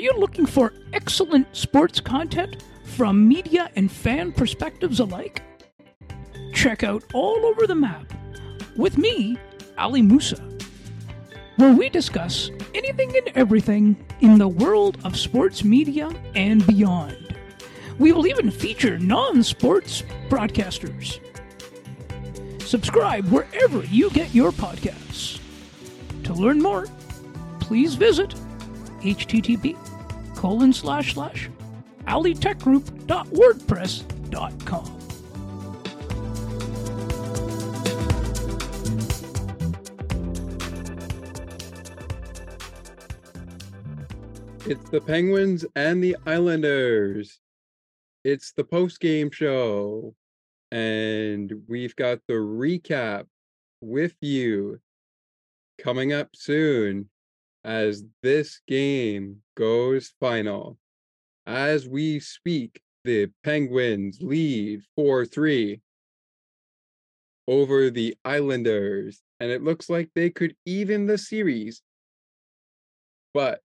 you looking for excellent sports content from media and fan perspectives alike? Check out All Over the Map with me, Ali Musa, where we discuss anything and everything in the world of sports media and beyond. We will even feature non-sports broadcasters. Subscribe wherever you get your podcasts. To learn more, please visit http://alitechgroup.wordpress.com. It's the Penguins and the Islanders. It's the post-game show, and we've got the recap with you coming up soon as this game goes final. As we speak, the Penguins lead 4-3 over the Islanders, and it looks like they could even the series. But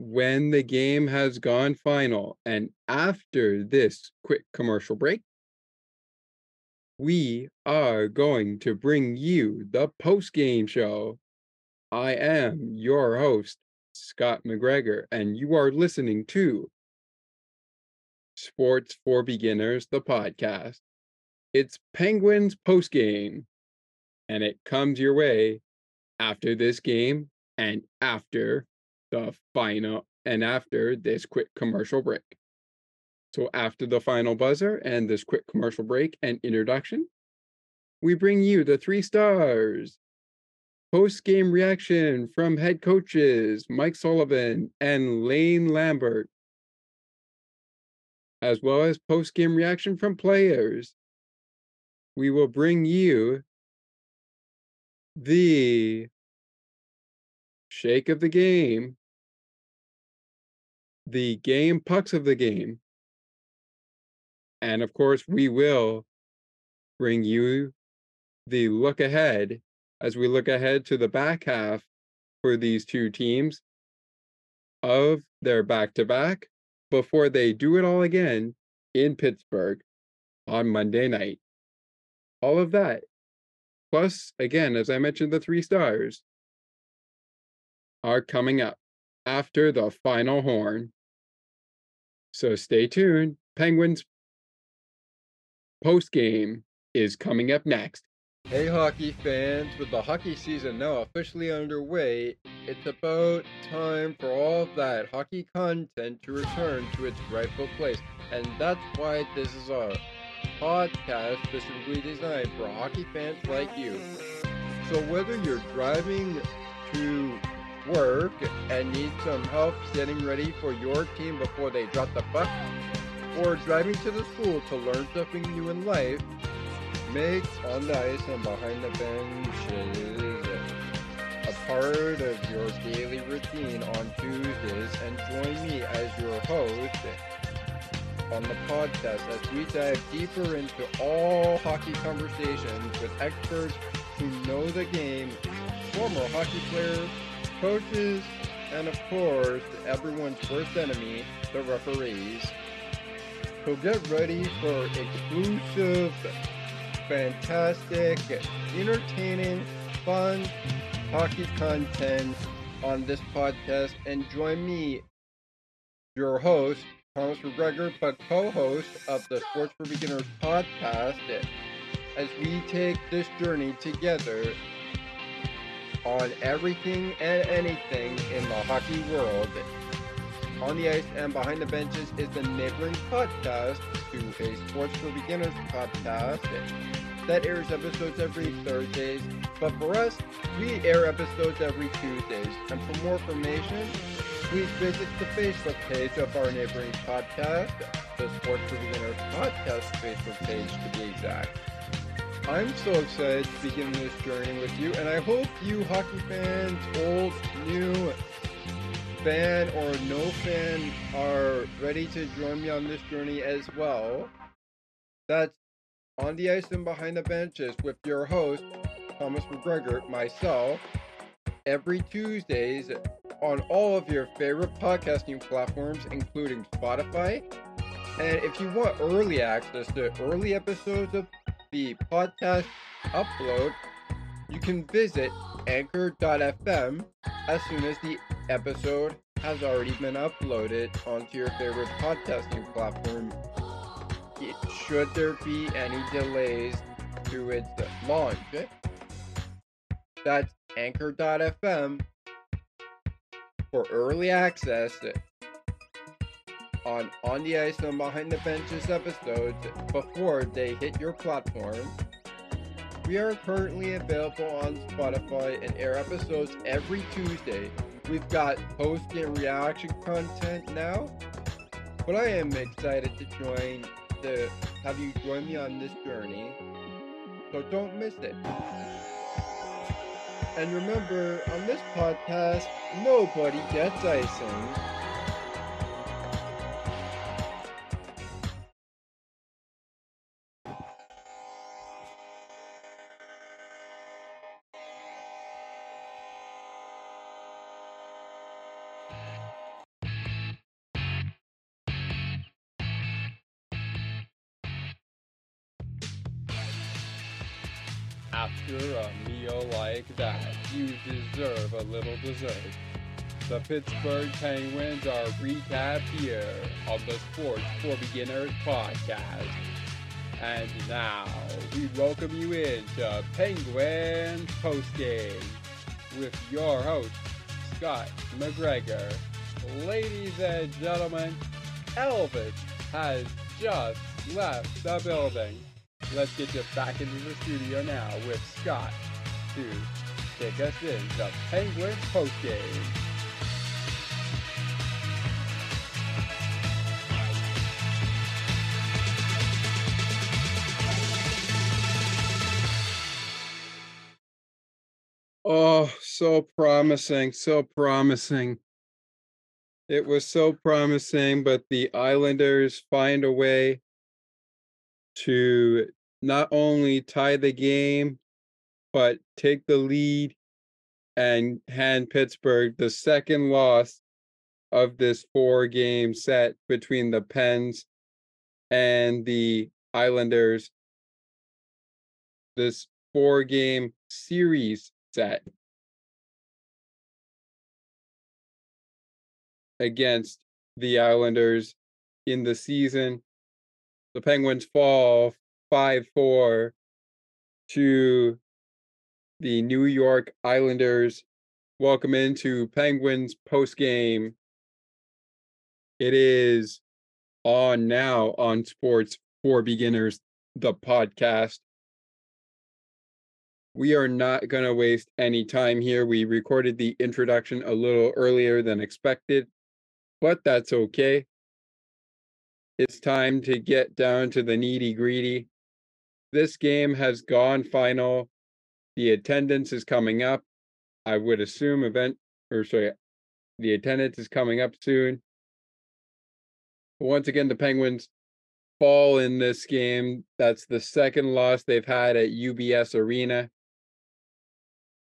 when the game has gone final, and after this quick commercial break, we are going to bring you the post-game show. I am your host, Scott McGregor, and you are listening to Sports for Beginners, the podcast. It's Penguins post-game, and it comes your way after this game and after the final, and after this quick commercial break. So after the final buzzer and this quick commercial break and introduction, we bring you the Three Stars post-game reaction from head coaches Mike Sullivan and Lane Lambert, as well as post-game reaction from players. We will bring you the shake of the game, the game pucks of the game, and of course we will bring you the look ahead as we look ahead to the back half for these two teams of their back-to-back before they do it all again in Pittsburgh on Monday night. All of that, plus, again, as I mentioned, the Three Stars are coming up after the final horn. So stay tuned. Penguins post-game is coming up next. Hey hockey fans, with the hockey season now officially underway, it's about time for all of that hockey content to return to its rightful place. And that's why this is our podcast specifically designed for hockey fans like you. So whether you're driving to work and need some help getting ready for your team before they drop the puck, or driving to the school to learn something new in life, make On the Ice and Behind the Benches a part of your daily routine on Tuesdays, and join me as your host on the podcast as we dive deeper into all hockey conversations with experts who know the game, former hockey players, coaches, and of course, everyone's worst enemy, the referees. So get ready for exclusive, fantastic, entertaining, fun hockey content on this podcast, and join me, your host, Thomas McGregor, but co-host of the Sports for Beginners podcast, as we take this journey together on everything and anything in the hockey world. On the Ice and Behind the Benches is the neighboring podcast to a Sports for Beginners podcast that airs episodes every Thursdays. But for us, we air episodes every Tuesdays. And for more information, please visit the Facebook page of our neighboring podcast, the Sports for Beginners podcast Facebook page to be exact. I'm so excited to begin this journey with you, and I hope you hockey fans, old, new, fan or no fan, are ready to join me on this journey as well. That's On the Ice and Behind the Benches with your host, Thomas McGregor, myself, every Tuesdays on all of your favorite podcasting platforms, including Spotify. And if you want early access to early episodes of the podcast upload, you can visit anchor.fm as soon as the episode has already been uploaded onto your favorite podcasting platform. Should there be any delays to its launch? That's anchor.fm for early access on the Ice and Behind the Benches episodes before they hit your platform. We are currently available on Spotify and air episodes every Tuesday. We've got post and reaction content now, but I am excited to have you join me on this journey, so don't miss it. And remember, on this podcast, nobody gets icing. After a meal like that, you deserve a little dessert. The Pittsburgh Penguins are recapped here on the Sports for Beginners podcast. And now, we welcome you into Penguins Postgame with your host, Scott McGregor. Ladies and gentlemen, Elvis has just left the building. Let's get you back into the studio now with Scott to take us into Penguins Postgame. Oh, so promising, so promising. It was so promising, but the Islanders find a way to not only tie the game, but take the lead and hand Pittsburgh the second loss of this 4-game set between the Pens and the Islanders. This 4-game series set against the Islanders in the season. The Penguins fall 5-4 to the New York Islanders. Welcome into Penguins Postgame. It is on now on Sports for Beginners, the podcast. We are not going to waste any time here. We recorded the introduction a little earlier than expected, but that's okay. It's time to get down to the nitty-gritty. This game has gone final. The attendance is coming up. I would assume the attendance is coming up soon. Once again, the Penguins fall in this game. That's the second loss they've had at UBS Arena.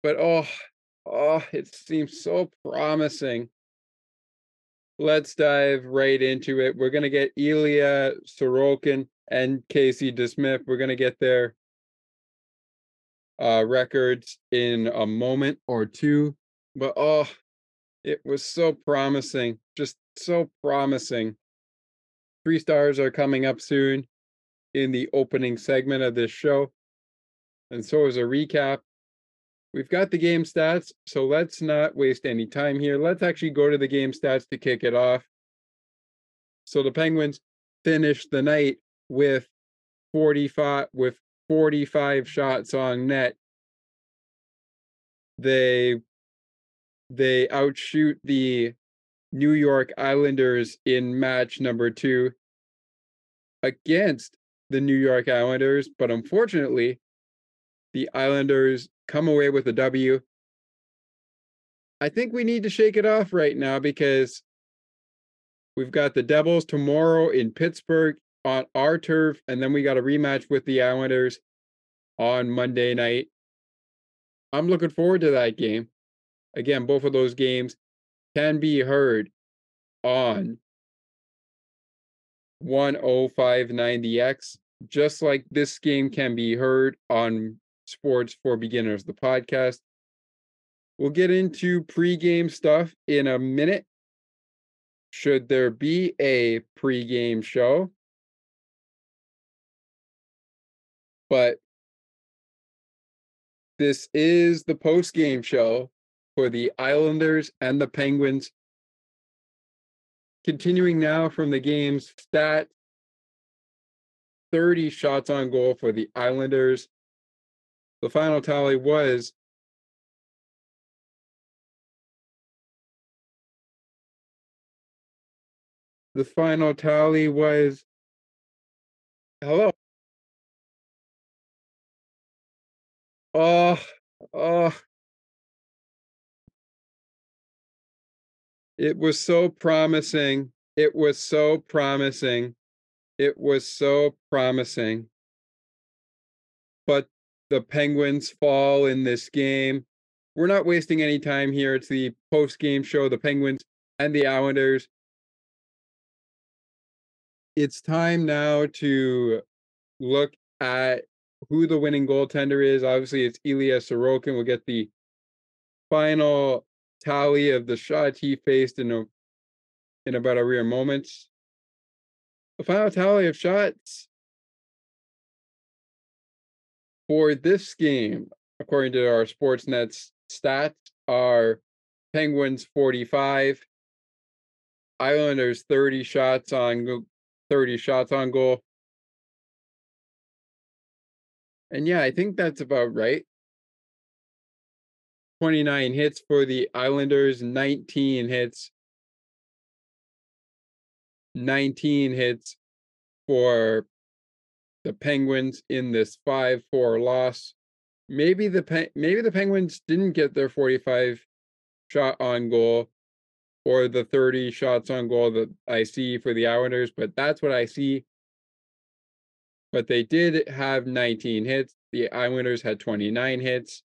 But it seems so promising. Let's dive right into it. We're going to get Ilya Sorokin and Casey DeSmith. We're going to get their records in a moment or two. But, it was so promising. Just so promising. 3 stars are coming up soon in the opening segment of this show. And so as a recap, we've got the game stats, so let's not waste any time here. Let's actually go to the game stats to kick it off. So the Penguins finished the night with 45 shots on net. They outshoot the New York Islanders in match number 2 against the New York Islanders, but unfortunately, the Islanders come away with a W. I think we need to shake it off right now because we've got the Devils tomorrow in Pittsburgh on our turf, and then we got a rematch with the Islanders on Monday night. I'm looking forward to that game. Again, both of those games can be heard on 105.90X, just like this game can be heard on Sports for Beginners, the podcast. We'll get into pregame stuff in a minute. Should there be a pregame show? But this is the postgame show for the Islanders and the Penguins. Continuing now from the game's stat, 30 shots on goal for the Islanders. The final tally was 30. It was so promising. It was so promising. But the Penguins fall in this game. We're not wasting any time here. It's the post-game show, the Penguins and the Islanders. It's time now to look at who the winning goaltender is. Obviously, it's Ilya Sorokin. We'll get the final tally of the shots he faced in about a mere moments. The final tally of shots for this game, according to our Sportsnet's stats, are Penguins 45, Islanders 30 shots on goal. And yeah, I think that's about right. 29 hits for the Islanders, 19 hits for the Penguins in this 5-4 loss. Maybe the Penguins didn't get their 45 shot on goal or the 30 shots on goal that I see for the Islanders, but that's what I see. But they did have 19 hits. The Islanders had 29 hits.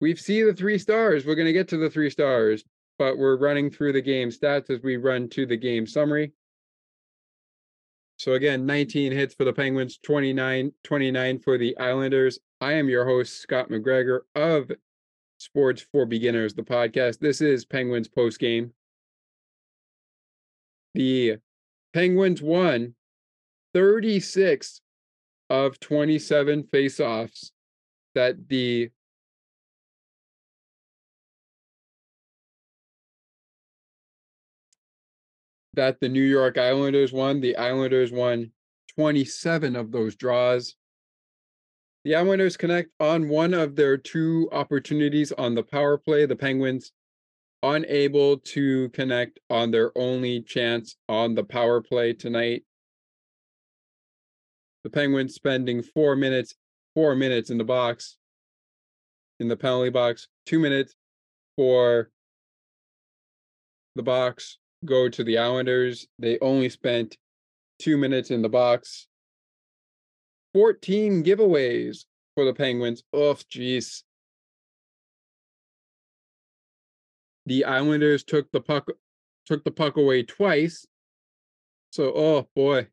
We've seen the three stars. We're going to get to the three stars, but we're running through the game stats as we run to the game summary. So again, 19 hits for the Penguins, 29 for the Islanders. I am your host, Scott McGregor of Sports for Beginners, the podcast. This is Penguins postgame. The Penguins won 36 of 27 faceoffs that the New York Islanders won. The Islanders won 27 of those draws. The Islanders connect on one of their two opportunities on the power play. The Penguins unable to connect on their only chance on the power play tonight. The Penguins spending 4 minutes in the box, in the penalty box, 2 minutes for the box go to the Islanders. They only spent 2 minutes in the box. 14 giveaways for the Penguins. Oh, geez. The Islanders took the puck away twice. So, oh boy.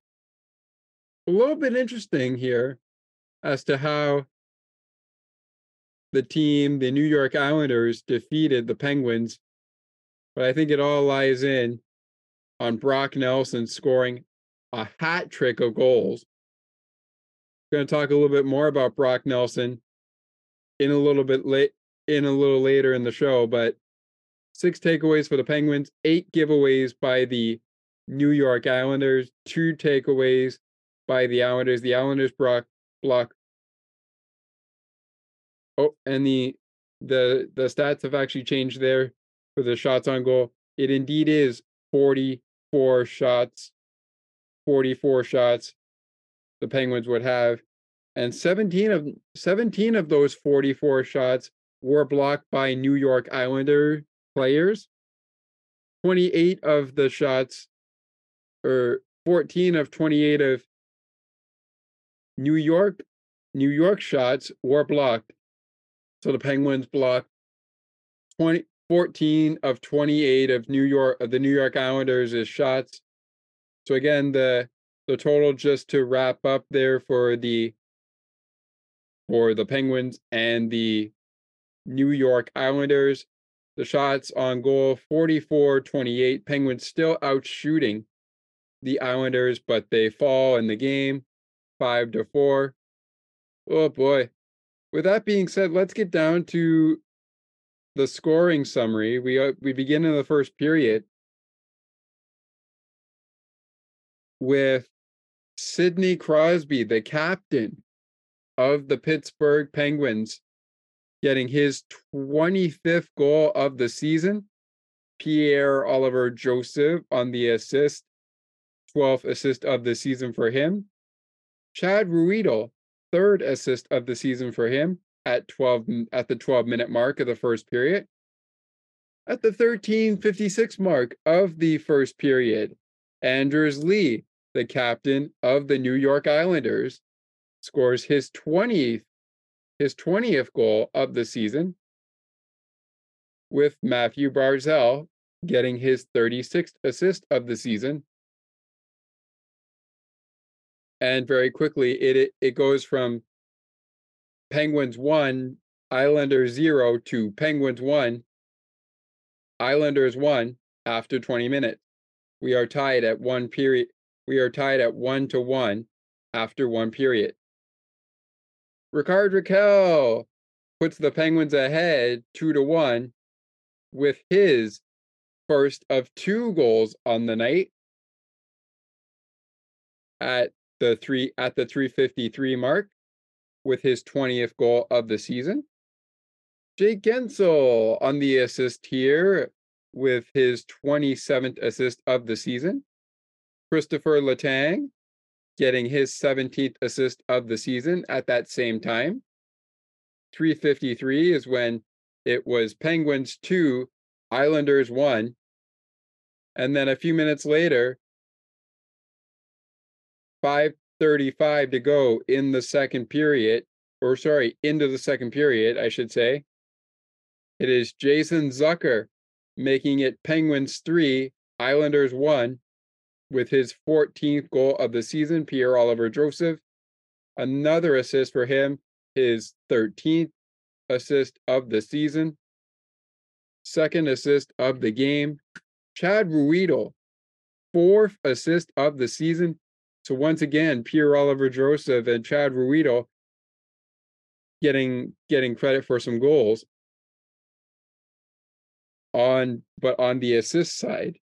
A little bit interesting here as to how the team, the New York Islanders, defeated the Penguins. But I think it all lies in on Brock Nelson scoring a hat trick of goals. I'm going to talk a little bit more about Brock Nelson a little later in the show, but 6 takeaways for the Penguins, 8 giveaways by the New York Islanders, 2 takeaways by the Islanders. The Islanders block. Oh, and the stats have actually changed there. For the shots on goal, it indeed is 44 shots the Penguins would have, and 17 of those 44 shots were blocked by New York Islander players. 28 of the shots, or 14 of 28 of New York shots were blocked. So the Penguins blocked 14 of 28 of the New York Islanders is shots. So again, the total, just to wrap up there, for the Penguins and the New York Islanders, the shots on goal 44-28. Penguins still out shooting the Islanders, but they fall in the game 5-4. Oh boy. With that being said, let's get down to the scoring summary. We begin in the first period with Sidney Crosby, the captain of the Pittsburgh Penguins, getting his 25th goal of the season. Pierre Olivier-Joseph on the assist, 12th assist of the season for him. Chad Ruhwedel, third assist of the season for him at the 12-minute mark of the first period. At the 13:56 mark of the first period, Anders Lee, the captain of the New York Islanders, scores his 20th goal of the season, with Mathew Barzal getting his 36th assist of the season. And very quickly, it goes from Penguins 1, Islanders 0 to Penguins 1, Islanders 1 after 20 minutes. We are tied at one period. We are tied at 1-1 after one period. Rickard Rakell puts the Penguins ahead 2-1 with his first of two goals on the night at the 3:53 mark with his 20th goal of the season. Jake Guentzel on the assist here with his 27th assist of the season. Christopher Letang getting his 17th assist of the season at that same time. 3:53 is when it was Penguins 2, Islanders 1. And then a few minutes later, 5:35 to go in the second period, into the second period, I should say. It is Jason Zucker making it Penguins 3, Islanders 1. With his 14th goal of the season, Pierre Olivier-Joseph, another assist for him, his 13th assist of the season, second assist of the game. Chad Ruhwedel, fourth assist of the season. So once again, Pierre Olivier-Joseph and Chad Ruhwedel getting credit for some goals on the assist side.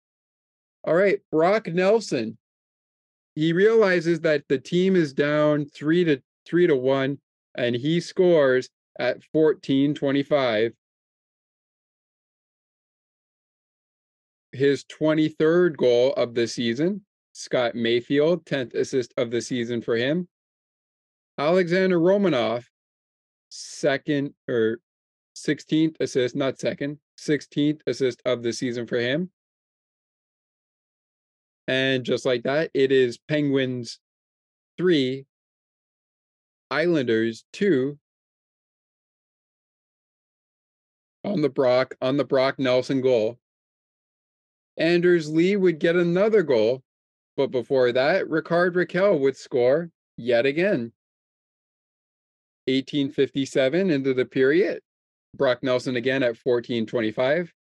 All right, Brock Nelson. He realizes that the team is down 3-1, and he scores at 14:25. His 23rd goal of the season. Scott Mayfield, 10th assist of the season for him. Alexander Romanov, 16th assist of the season for him. And just like that, it is Penguins 3, Islanders 2 on the Brock Nelson goal. Anders Lee would get another goal, but before that, Rickard Rakell would score yet again. 18:57 into the period. Brock Nelson again at 14:25.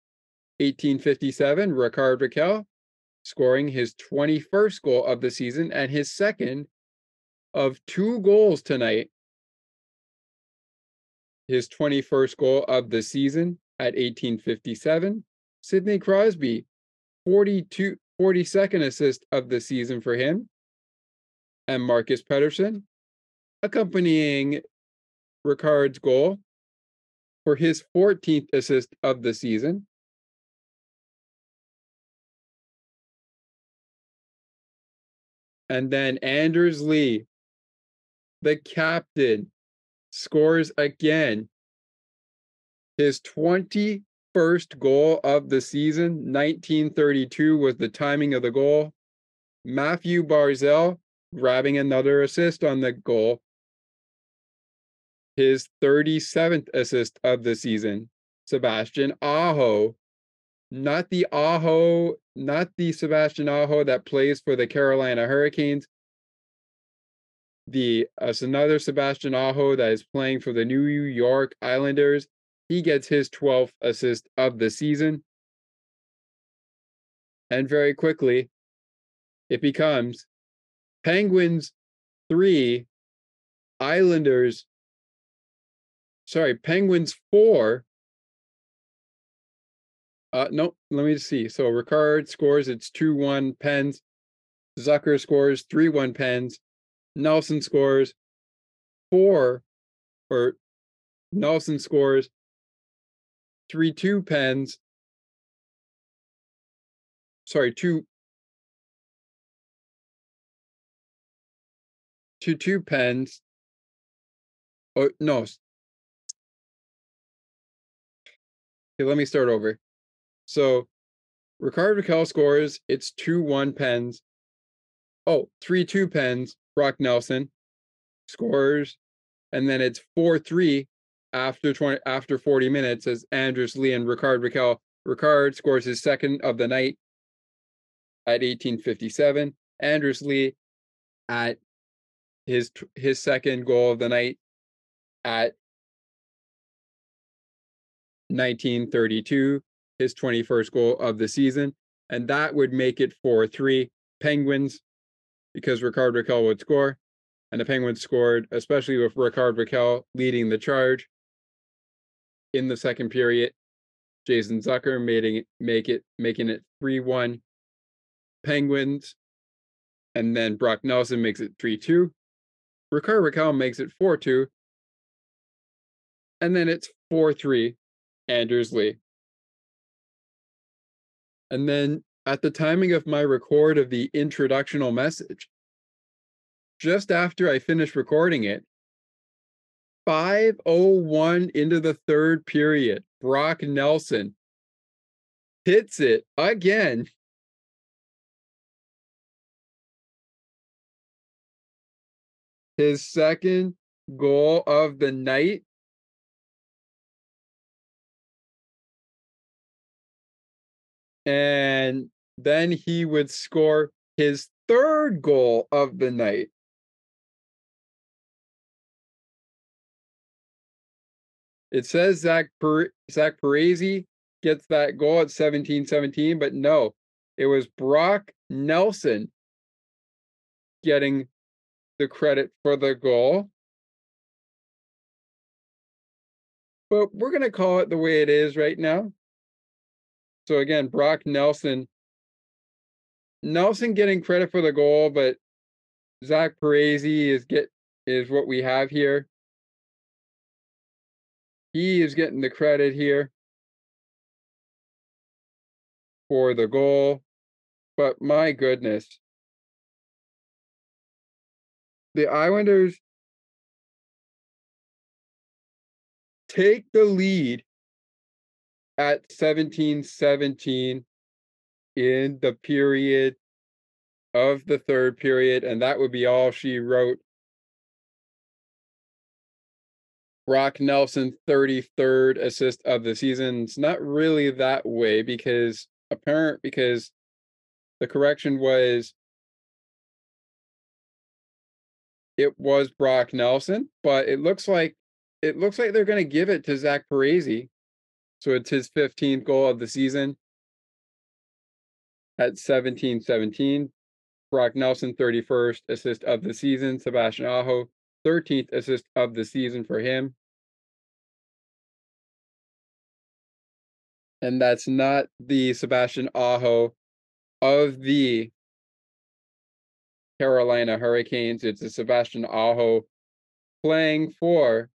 18:57, Rickard Rakell, scoring his 21st goal of the season and his second of two goals tonight. His 21st goal of the season at 18:57. Sidney Crosby, 42nd assist of the season for him. And Marcus Pettersson accompanying Rickard's goal for his 14th assist of the season. And then Anders Lee, the captain, scores again. His 21st goal of the season, 19:32 was the timing of the goal. Mathew Barzal grabbing another assist on the goal. His 37th assist of the season, Sebastian Aho. Not the Sebastian Aho that plays for the Carolina Hurricanes. It's another Sebastian Aho that is playing for the New York Islanders. He gets his 12th assist of the season. And very quickly, it becomes Penguins 4. Let me see. So Rickard scores, it's 2-1 Pens. Zucker scores, 3-1 Pens. Nelson scores 3-2 Pens. 2-2 Pens. Oh, no. Okay, let me start over. So Rickard Rakell scores, it's 2-1 Pens. 3-2 Pens. Brock Nelson scores, and then it's 4-3 after 40 minutes as Anders Lee and Rickard Rakell. Rickard scores his second of the night at 18:57. Anders Lee at his second goal of the night at 19:32, his 21st goal of the season, and that would make it 4-3 Penguins, because Rickard Rakell would score, and the Penguins scored, especially with Rickard Rakell leading the charge. In the second period, Jason Zucker making it 3-1 Penguins, and then Brock Nelson makes it 3-2. Rickard Rakell makes it 4-2, and then it's 4-3 Anders Lee. And then at the timing of my record of the introductional message, just after I finished recording it, 5:01 into the third period, Brock Nelson hits it again. His second goal of the night. And then he would score his third goal of the night. It says Zach Parise gets that goal at 17:17, but no, it was Brock Nelson getting the credit for the goal. But we're going to call it the way it is right now. So again, Brock Nelson. Nelson getting credit for the goal, but Zach Parise is what we have here. He is getting the credit here for the goal, but my goodness, the Islanders take the lead at 17:17 in the period of the third period, and that would be all she wrote. Brock Nelson, 33rd assist of the season. It's not really that way because the correction was it was Brock Nelson, but it looks like they're going to give it to Zach Parise. So it's his 15th goal of the season at 17:17. Brock Nelson, 31st assist of the season. Sebastian Aho, 13th assist of the season for him. And that's not the Sebastian Aho of the Carolina Hurricanes. It's the Sebastian Aho playing for...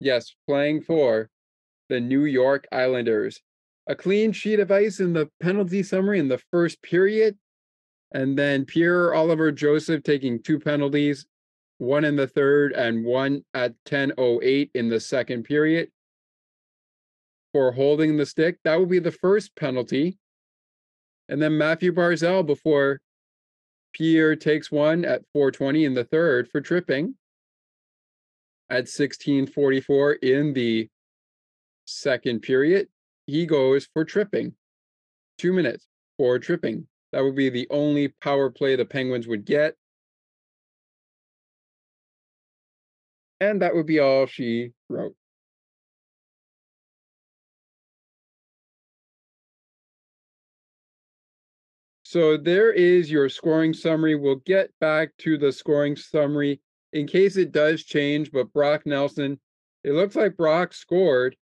Yes, playing for the New York Islanders. A clean sheet of ice in the penalty summary in the first period. And then Pierre Olivier-Joseph taking two penalties, one in the third and one at 10:08 in the second period for holding the stick. That would be the first penalty. And then Mathew Barzal before Pierre takes one at 4:20 in the third for tripping. at 16:44 in the second period. He goes for tripping. 2 minutes for tripping. That would be the only power play the Penguins would get. And that would be all she wrote. So there is your scoring summary. We'll get back to the scoring summary in case it does change, but Brock Nelson, it looks like Brock scored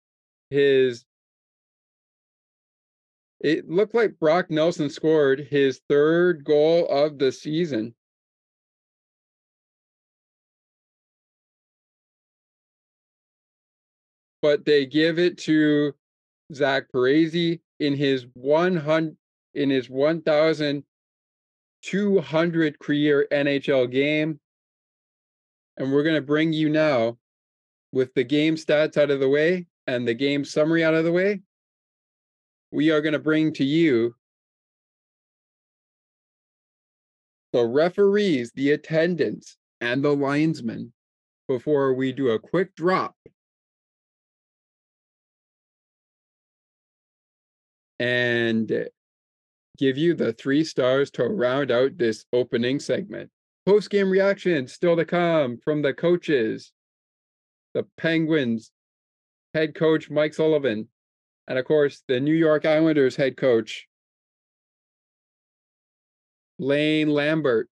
his... It looked like Brock Nelson scored his third goal of the season. But they give it to Zach Parise in his 1,200 career NHL game. And we're going to bring you now, with the game stats out of the way and the game summary out of the way, we are going to bring to you the referees, the attendants, and the linesmen before we do a quick drop. And give you the 3 stars to round out this opening segment. Post-game reaction still to come from the coaches, the Penguins head coach Mike Sullivan, and of course the New York Islanders head coach Lane Lambert.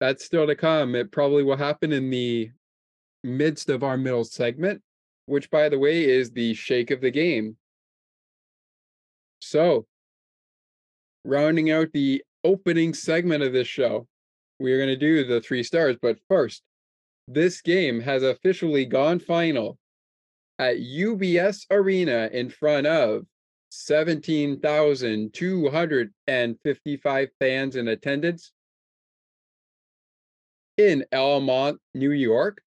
That's still to come. It probably will happen in the midst of our middle segment, which, by the way, is the shake of the game. So, rounding out the opening segment of this show, we're going to do the 3 stars. But first, this game has officially gone final at UBS Arena in front of 17,255 fans in attendance in Elmont, New York.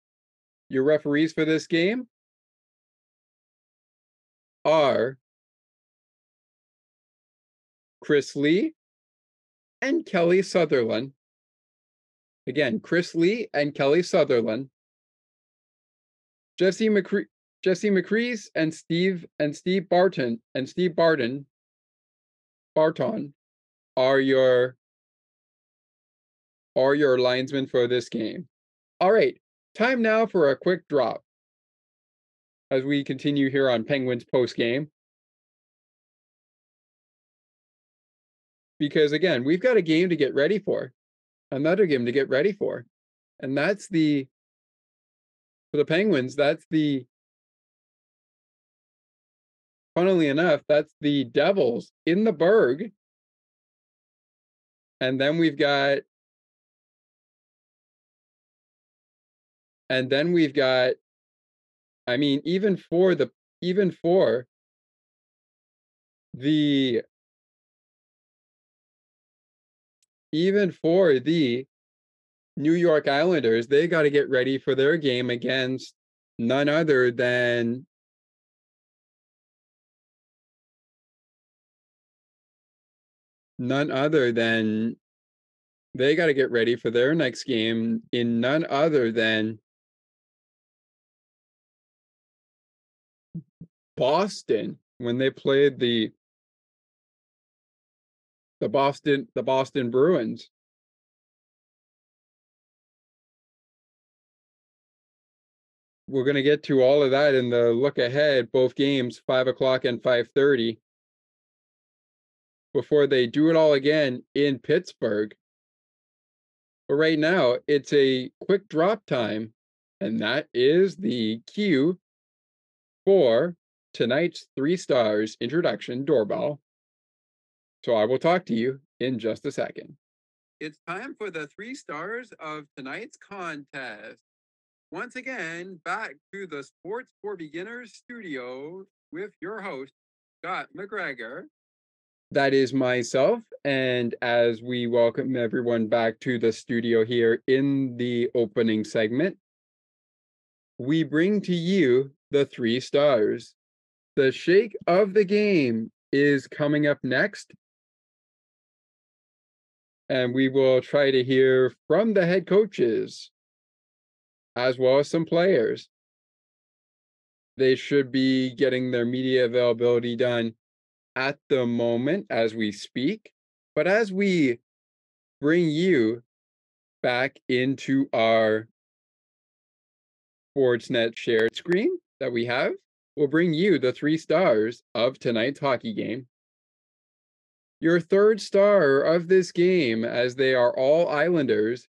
Your referees for this game are Chris Lee and Kelly Sutherland. Again, Chris Lee and Kelly Sutherland. Jesse McCreese and Steve Barton are your linesmen for this game. All right, time now for a quick drop as we continue here on Penguins post game. Because, again, we've got a game to get ready for, another game to get ready for. And that's for the Penguins, funnily enough, that's the Devils in the Berg. And then we've got, I mean, even for the New York Islanders, they got to get ready for their game against none other than they got to get ready for their next game in none other than Boston, when they played the Boston Bruins. We're going to get to all of that in the look ahead, both games, 5 o'clock and 5:30, before they do it all again in Pittsburgh. But right now, it's a quick drop time, and that is the cue for tonight's 3 stars introduction doorbell. So I will talk to you in just a second. It's time for the 3 stars of tonight's contest. Once again, back to the Sports for Beginners studio with your host, Scott McGregor. That is myself. And as we welcome everyone back to the studio here in the opening segment, we bring to you the 3 stars. The shake of the game is coming up next. And we will try to hear from the head coaches as well as some players. They should be getting their media availability done at the moment as we speak. But as we bring you back into our Sportsnet shared screen that we have, we'll bring you the three stars of tonight's hockey game. Your third star of this game, as they are all Islanders,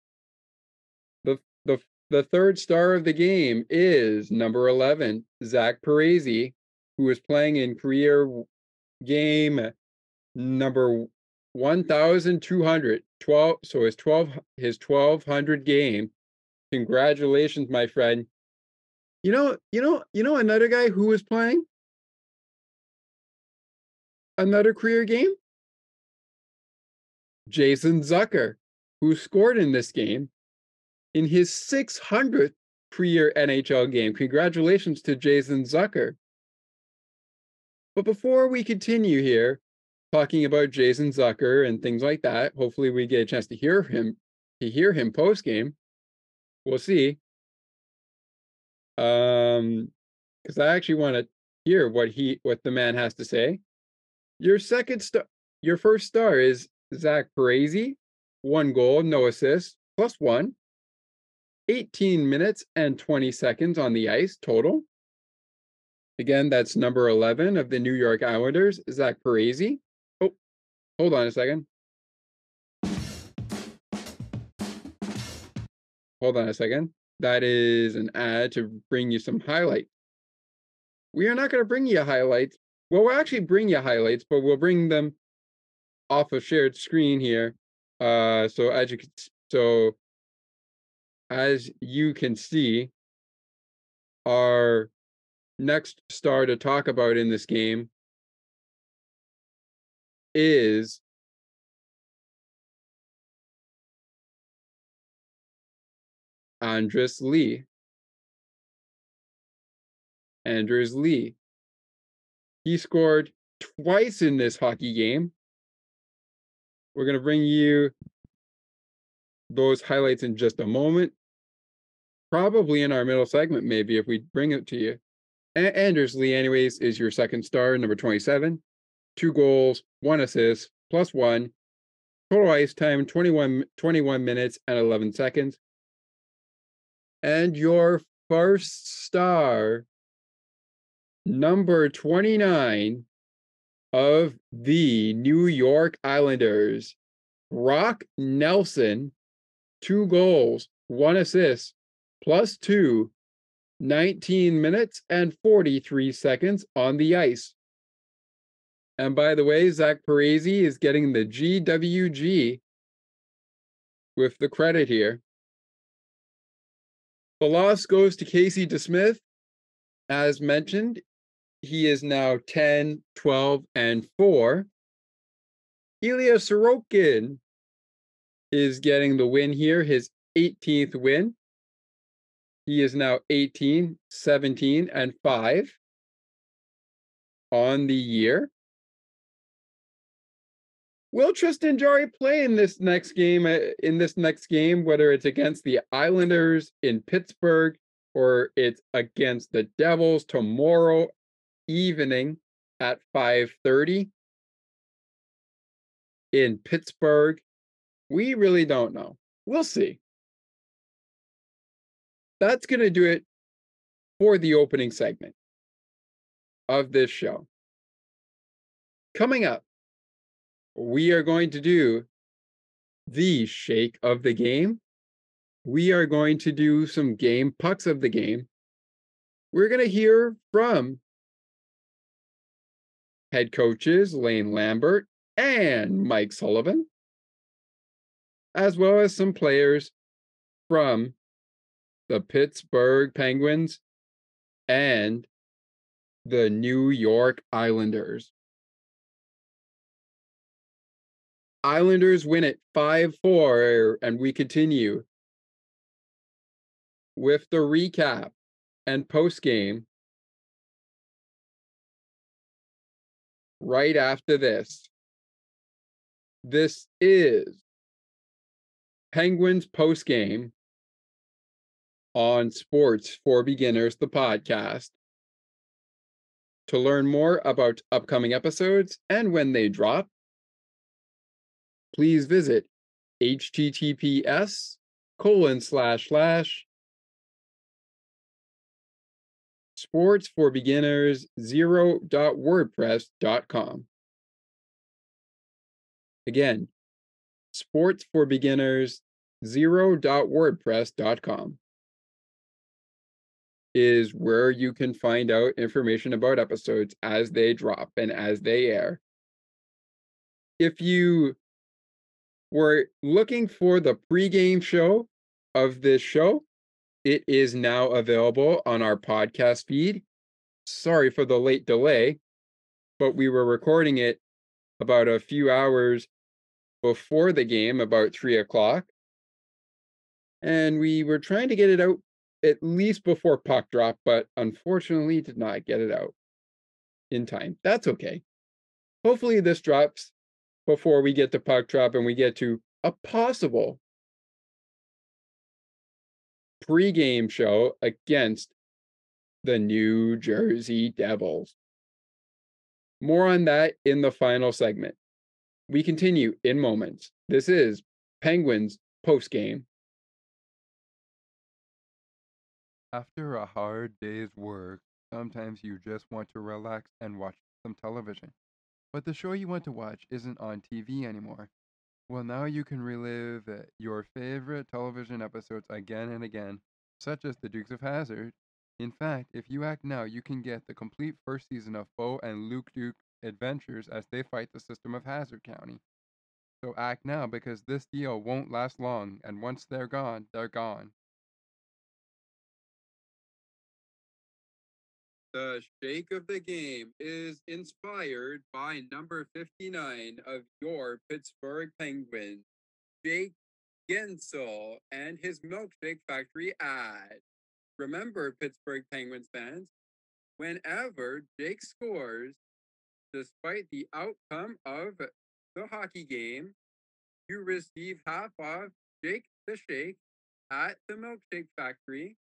the third star of the game is number 11, Zach Parise, who is playing in career game number 1,212. So his 1,200 game. Congratulations, my friend. You know another guy who was playing another career game? Jason Zucker, who scored in this game, in his 600th career NHL game. Congratulations to Jason Zucker. But before we continue here, talking about Jason Zucker and things like that, hopefully we get a chance to hear him post-game. We'll see. Because I actually want to hear what the man has to say. Your first star is Zach Parise, 1 goal, no assists, +1. 18 minutes and 20 seconds on the ice total. Again, that's number 11 of the New York Islanders, Zach Parise. Oh, hold on a second. Hold on a second. That is an ad to bring you some highlights. We are not going to bring you highlights. Well, we'll actually bring you highlights, but we'll bring them off of shared screen here. So as you can see, our next star to talk about in this game is Anders Lee. Anders Lee. He scored twice in this hockey game. We're going to bring you those highlights in just a moment. Probably in our middle segment, maybe, if we bring it to you. Anders Lee, anyways, is your second star, number 27. 2 goals, 1 assist, +1. Total ice time, 21 minutes and 11 seconds. And your first star, number 29 of the New York Islanders, Brock Nelson, 2 goals, 1 assist, +2, 19 minutes and 43 seconds on the ice. And by the way, Zach Parise is getting the GWG with the credit here. The loss goes to Casey DeSmith. As mentioned, he is now 10, 12, and 4. Ilya Sorokin is getting the win here, his 18th win. He is now 18, 17, and 5 on the year. Will Tristan Jarry play in this next game, whether it's against the Islanders in Pittsburgh or it's against the Devils tomorrow evening at 5:30 in Pittsburgh? We really don't know. We'll see. That's going to do it for the opening segment of this show. Coming up, we are going to do the shake of the game. We are going to do some game pucks of the game. We're going to hear from head coaches Lane Lambert and Mike Sullivan, as well as some players from the Pittsburgh Penguins and the New York Islanders. Islanders win it 5-4, and we continue with the recap and post-game right after this. This is Penguins post-game on Sports for Beginners, the podcast. To learn more about upcoming episodes and when they drop, please visit https://sportsforbeginners0.wordpress.com. Again, sportsforbeginners0.wordpress.com is where you can find out information about episodes as they drop and as they air. If you were looking for the pregame show of this show, it is now available on our podcast feed. Sorry for the late delay, but we were recording it about a few hours before the game, about 3 o'clock. And we were trying to get it out at least before puck drop, but unfortunately did not get it out in time. That's okay. Hopefully this drops before we get to puck drop and we get to a possible pregame show against the New Jersey Devils. More on that in the final segment. We continue in moments. This is Penguins postgame. After a hard day's work, sometimes you just want to relax and watch some television. But the show you want to watch isn't on TV anymore. Well, now you can relive your favorite television episodes again and again, such as The Dukes of Hazzard. In fact, if you act now, you can get the complete first season of Bo and Luke Duke adventures as they fight the system of Hazzard County. So act now, because this deal won't last long, and once they're gone, they're gone. The shake of the game is inspired by number 59 of your Pittsburgh Penguins, Jake Guentzel, and his Milkshake Factory ad. Remember, Pittsburgh Penguins fans, whenever Jake scores, despite the outcome of the hockey game, you receive half off Jake the Shake at the Milkshake Factory,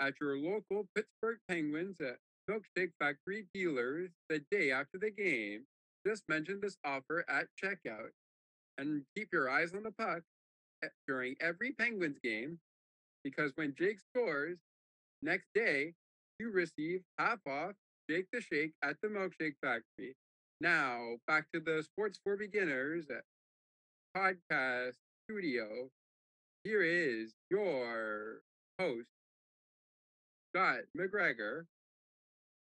at your local Pittsburgh Penguins Milkshake Factory dealers the day after the game. Just mention this offer at checkout and keep your eyes on the puck during every Penguins game, because when Jake scores, next day, you receive half off Jake the Shake at the Milkshake Factory. Now, back to the Sports for Beginners podcast studio. Here is your host, Scott McGregor.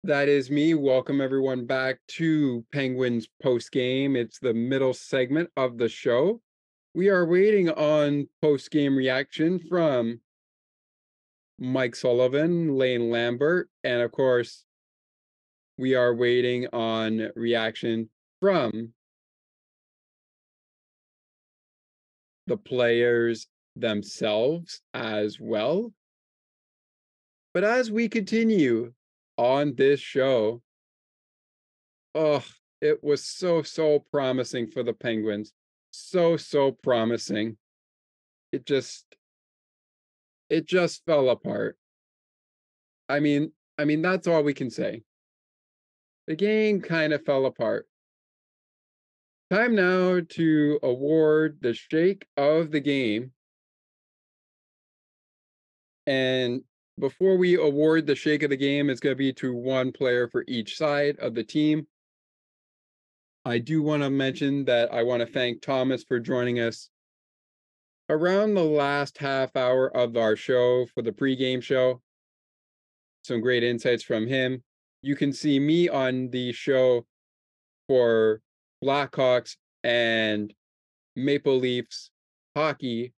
That is me. Welcome everyone back to Penguins postgame. It's the middle segment of the show. We are waiting on postgame reaction from Mike Sullivan, Lane Lambert, and of course, we are waiting on reaction from the players themselves as well. But as we continue on this show, it was so promising for the Penguins. So promising. It just fell apart. I mean, that's all we can say. The game kind of fell apart. Time now to award the shake of the game. And before we award the shake of the game, it's going to be to one player for each side of the team. I do want to mention that I want to thank Thomas for joining us around the last half hour of our show for the pregame show. Some great insights from him. You can see me on the show for Blackhawks and Maple Leafs hockey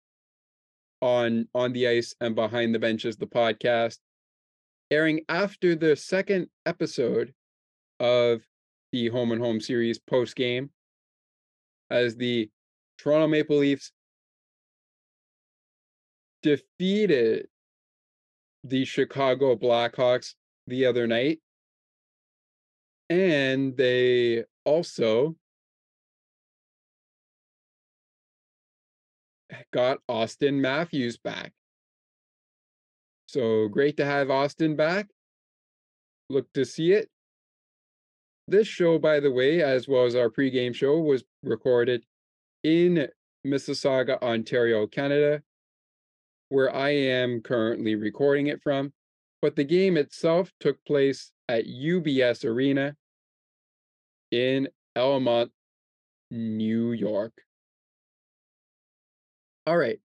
on the Ice and Behind the Benches, the podcast, airing after the second episode of the Home and Home series post-game, as the Toronto Maple Leafs defeated the Chicago Blackhawks the other night, and they also got Austin Matthews back. So great to have Austin back. Look to see it. This show, by the way, as well as our pregame show, was recorded in Mississauga, Ontario, Canada, where I am currently recording it from. But the game itself took place at UBS Arena in Elmont, New York. All right.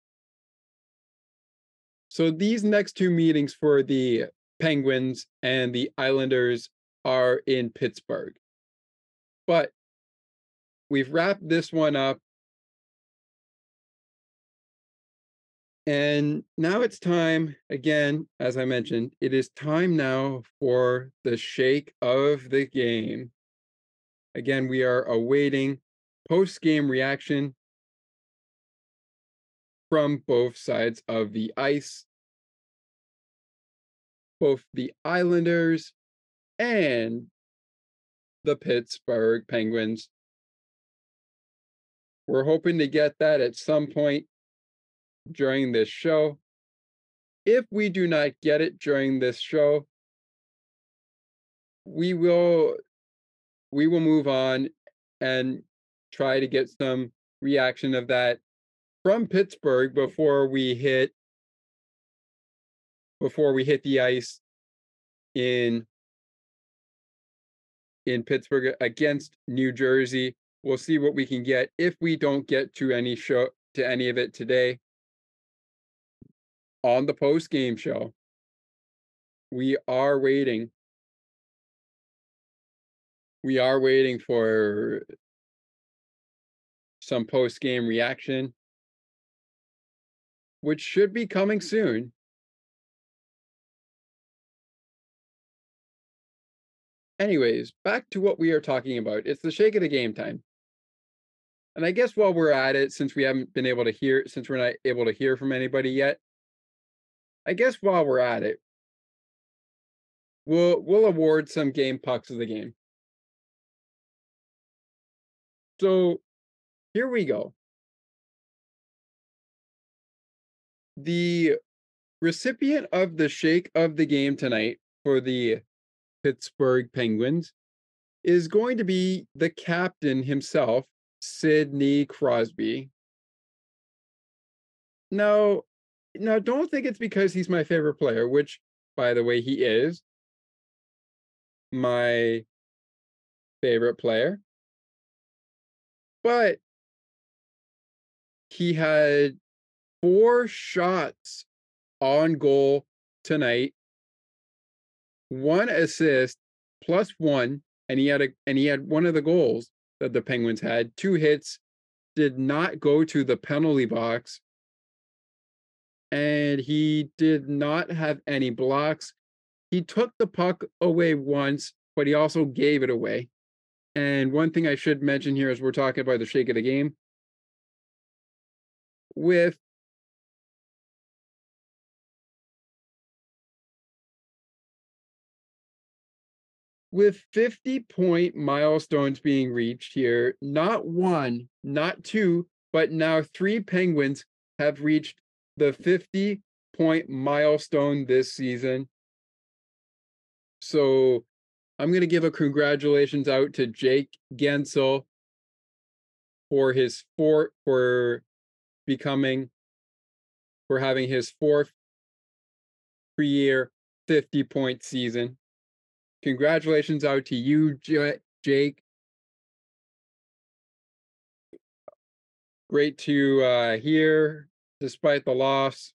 So these next two meetings for the Penguins and the Islanders are in Pittsburgh. But we've wrapped this one up. And now it's time, again, as I mentioned, it is time now for the shake of the game. Again, we are awaiting post-game reaction from both sides of the ice. Both the Islanders and the Pittsburgh Penguins. We're hoping to get that at some point during this show. If we do not get it during this show, we will move on and try to get some reaction of that from Pittsburgh before we hit the ice in Pittsburgh against New Jersey. We'll see what we can get if we don't get to any of it today. On the post-game show, we are waiting. We are waiting for some post-game reaction, which should be coming soon. Anyways, back to what we are talking about. It's the shake of the game time. And I guess while we're at it, since we're not able to hear from anybody yet, I guess while we're at it, we'll award some game pucks of the game. So here we go. The recipient of the shake of the game tonight for the Pittsburgh Penguins is going to be the captain himself, Sidney Crosby. Now, don't think it's because he's my favorite player, which, by the way, he is my favorite player. But he had 4 shots on goal tonight, 1 assist plus 1, and he had one of the goals that the Penguins had. 2 hits, did not go to the penalty box. And he did not have any blocks. He took the puck away once, but he also gave it away. And one thing I should mention here is we're talking about the shake of the game. With 50-point milestones being reached here, not 1, not 2, but now 3 Penguins have reached the 50-point milestone this season. So I'm going to give a congratulations out to Jake Guentzel for his having his 4th career 50-point season. Congratulations out to you, Jake. Great to hear. Despite the loss.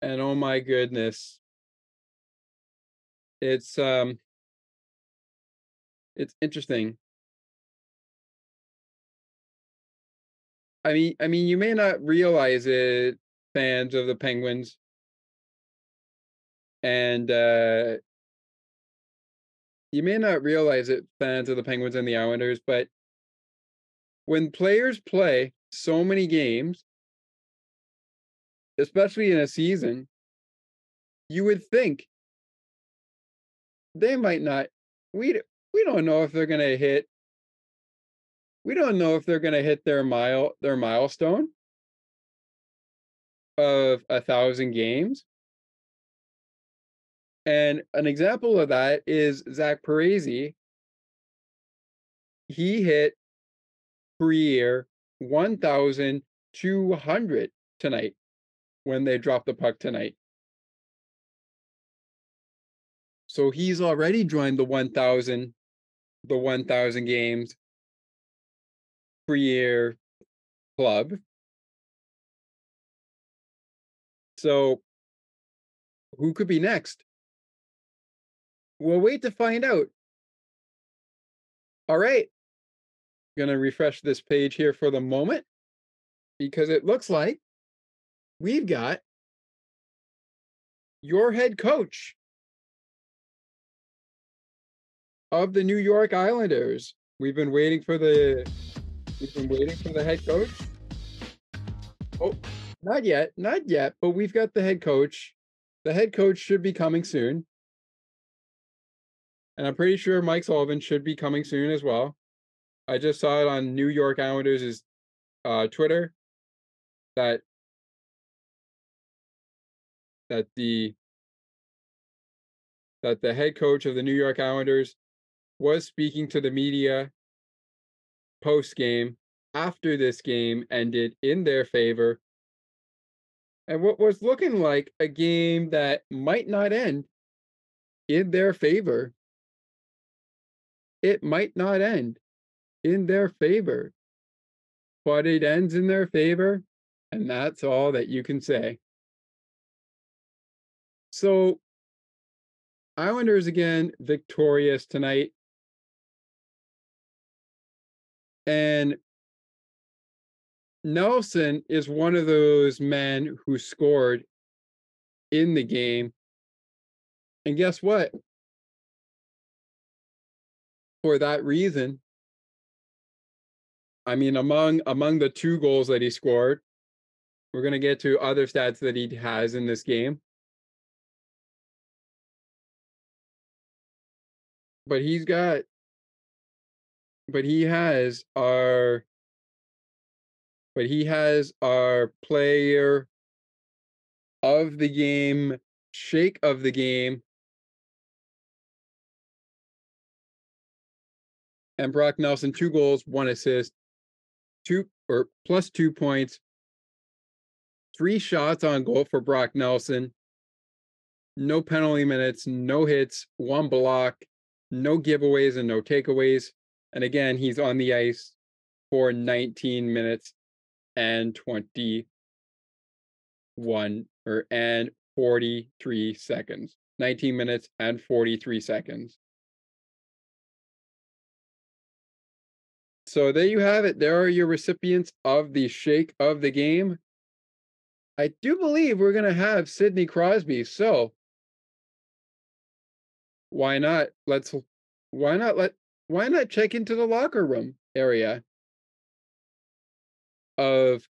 And oh my goodness. It's interesting. I mean you may not realize it, fans of the Penguins. And you may not realize it, fans of the Penguins and the Islanders, but when players play so many games, especially in a season, you would think they might not. We don't know if they're gonna hit. We don't know if they're gonna hit their milestone. of 1,000 games. And an example of that is Zach Parise. He hit career 1,200 tonight when they dropped the puck tonight. So he's already joined the 1,000 games per year club. So who could be next? We'll wait to find out. All right. I'm going to refresh this page here for the moment because it looks like we've got your head coach of the New York Islanders. We've been waiting for the head coach. Oh, not yet, but we've got the head coach. The head coach should be coming soon. And I'm pretty sure Mike Sullivan should be coming soon as well. I just saw it on New York Islanders' Twitter that the head coach of the New York Islanders was speaking to the media post-game after this game ended in their favor. And what was looking like a game that might not end in their favor. It might not end in their favor, but it ends in their favor, and that's all that you can say. So, Islanders again victorious tonight. And Nelson is one of those men who scored in the game. And guess what? For that reason, I mean, among the two goals that he scored, we're going to get to other stats that he has in this game. But he has our player of the game, shake of the game, and Brock Nelson, 2 goals, 1 assist, plus 2 points, 3 shots on goal for Brock Nelson, no penalty minutes, no hits, 1 block. No giveaways and no takeaways. And again, he's on the ice for 19 minutes and 43 seconds. 19 minutes and 43 seconds. So there you have it. There are your recipients of the shake of the game. I do believe we're going to have Sidney Crosby. So why not check into the locker room area of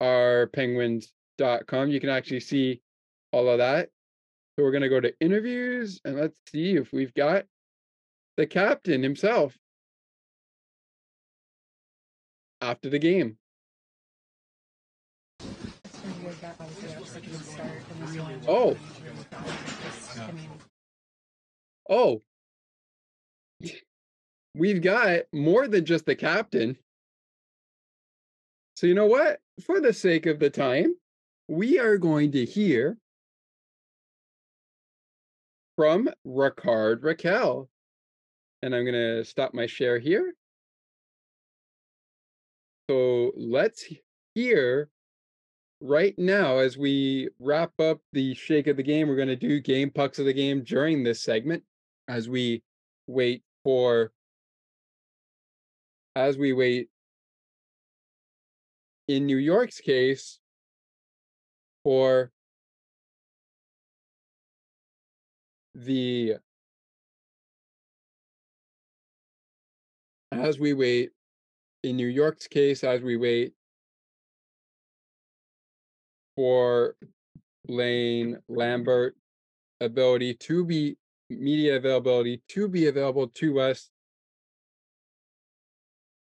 our penguins.com. You can actually see all of that. So we're going to go to interviews and let's see if we've got the captain himself after the game. Oh, we've got more than just the captain. So you know what? For the sake of the time, we are going to hear from Rickard Rakell. And I'm going to stop my share here. So let's hear right now as we wrap up the shake of the game. We're going to do game pucks of the game during this segment. As we wait in New York's case for Lane Lambert availability to us.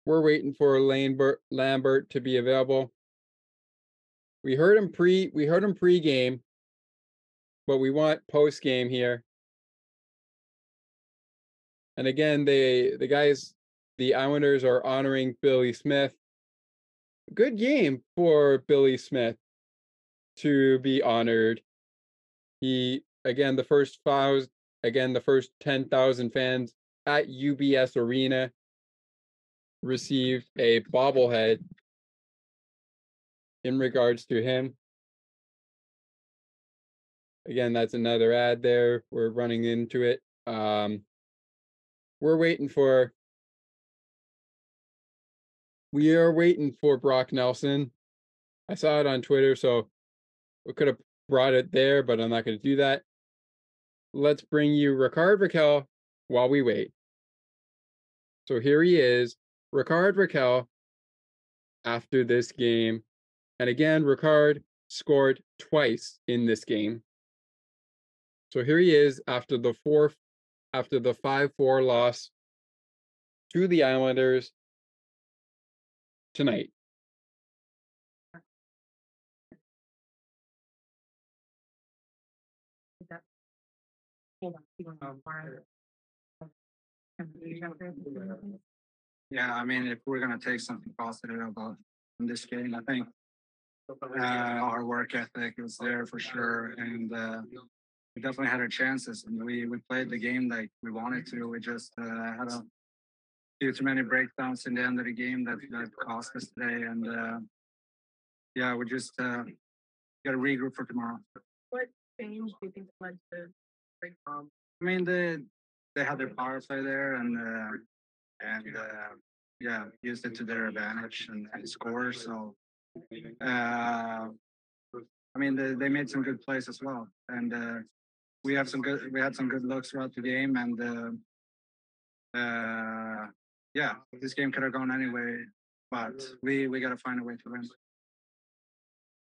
We're waiting for Lambert to be available. We heard him pre-game, but we want post-game here. And again, the Islanders are honoring Billy Smith. Good game for Billy Smith to be honored. The first 10,000 fans at UBS Arena received a bobblehead in regards to him. Again, that's another ad there. We're running into it. We are waiting for Brock Nelson. I saw it on Twitter, so we could have brought it there, but I'm not going to do that. Let's bring you Rickard Rakell while we wait. So here he is, Rickard Rakell, after this game. And again, Rickard scored twice in this game. So here he is after the 5-4 loss to the Islanders tonight. Yeah, I mean, if we're going to take something positive about this game, I think our work ethic was there for sure. And we definitely had our chances. And we played the game like we wanted to. We just had a few too many breakdowns in the end of the game that cost us today. And we just got to regroup for tomorrow. What change do you think led to breakdown? I mean, they had their power play there and used it to their advantage and score. So, I mean, they made some good plays as well. And we had some good looks throughout the game. And this game could have gone anyway, but we got to find a way to win.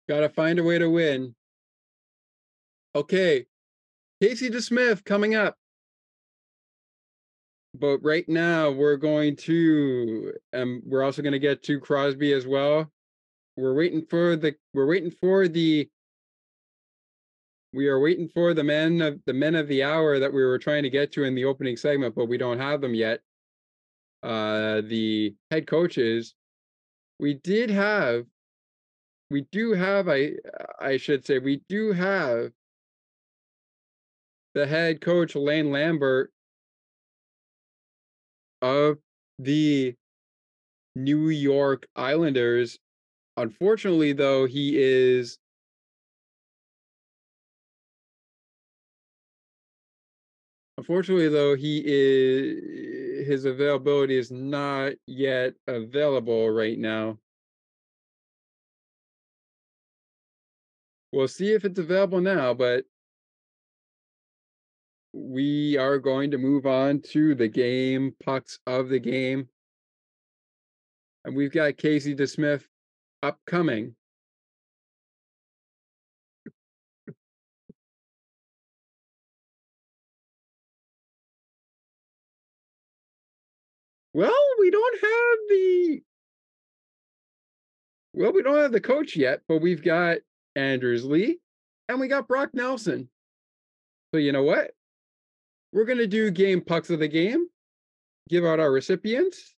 Got to find a way to win. Okay. Casey DeSmith coming up. But right now we're also going to get to Crosby as well. We are waiting for the men of the hour that we were trying to get to in the opening segment, but we don't have them yet. The head coaches. We do have the head coach Lane Lambert of the New York Islanders. Unfortunately, though, he is his availability is not yet available right now. We'll see if it's available now, but we are going to move on to the game, pucks of the game. And we've got Casey DeSmith upcoming. Well, we don't have the coach yet, but we've got Anders Lee and we got Brock Nelson. So you know what? We're going to do game pucks of the game, give out our recipients,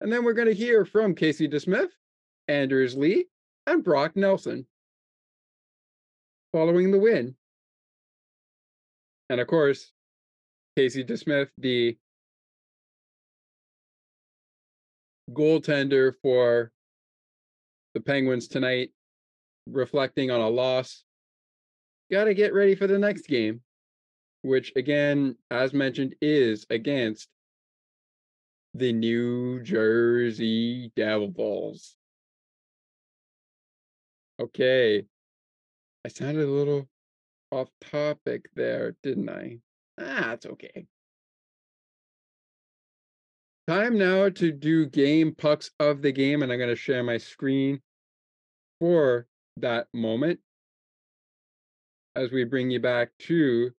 and then we're going to hear from Casey DeSmith, Anders Lee, and Brock Nelson following the win. And of course, Casey DeSmith, the goaltender for the Penguins tonight, reflecting on a loss. Got to get ready for the next game, which again, as mentioned, is against the New Jersey Devils. Okay. I sounded a little off topic there, didn't I? It's okay. Time now to do game pucks of the game, and I'm going to share my screen for that moment as we bring you back to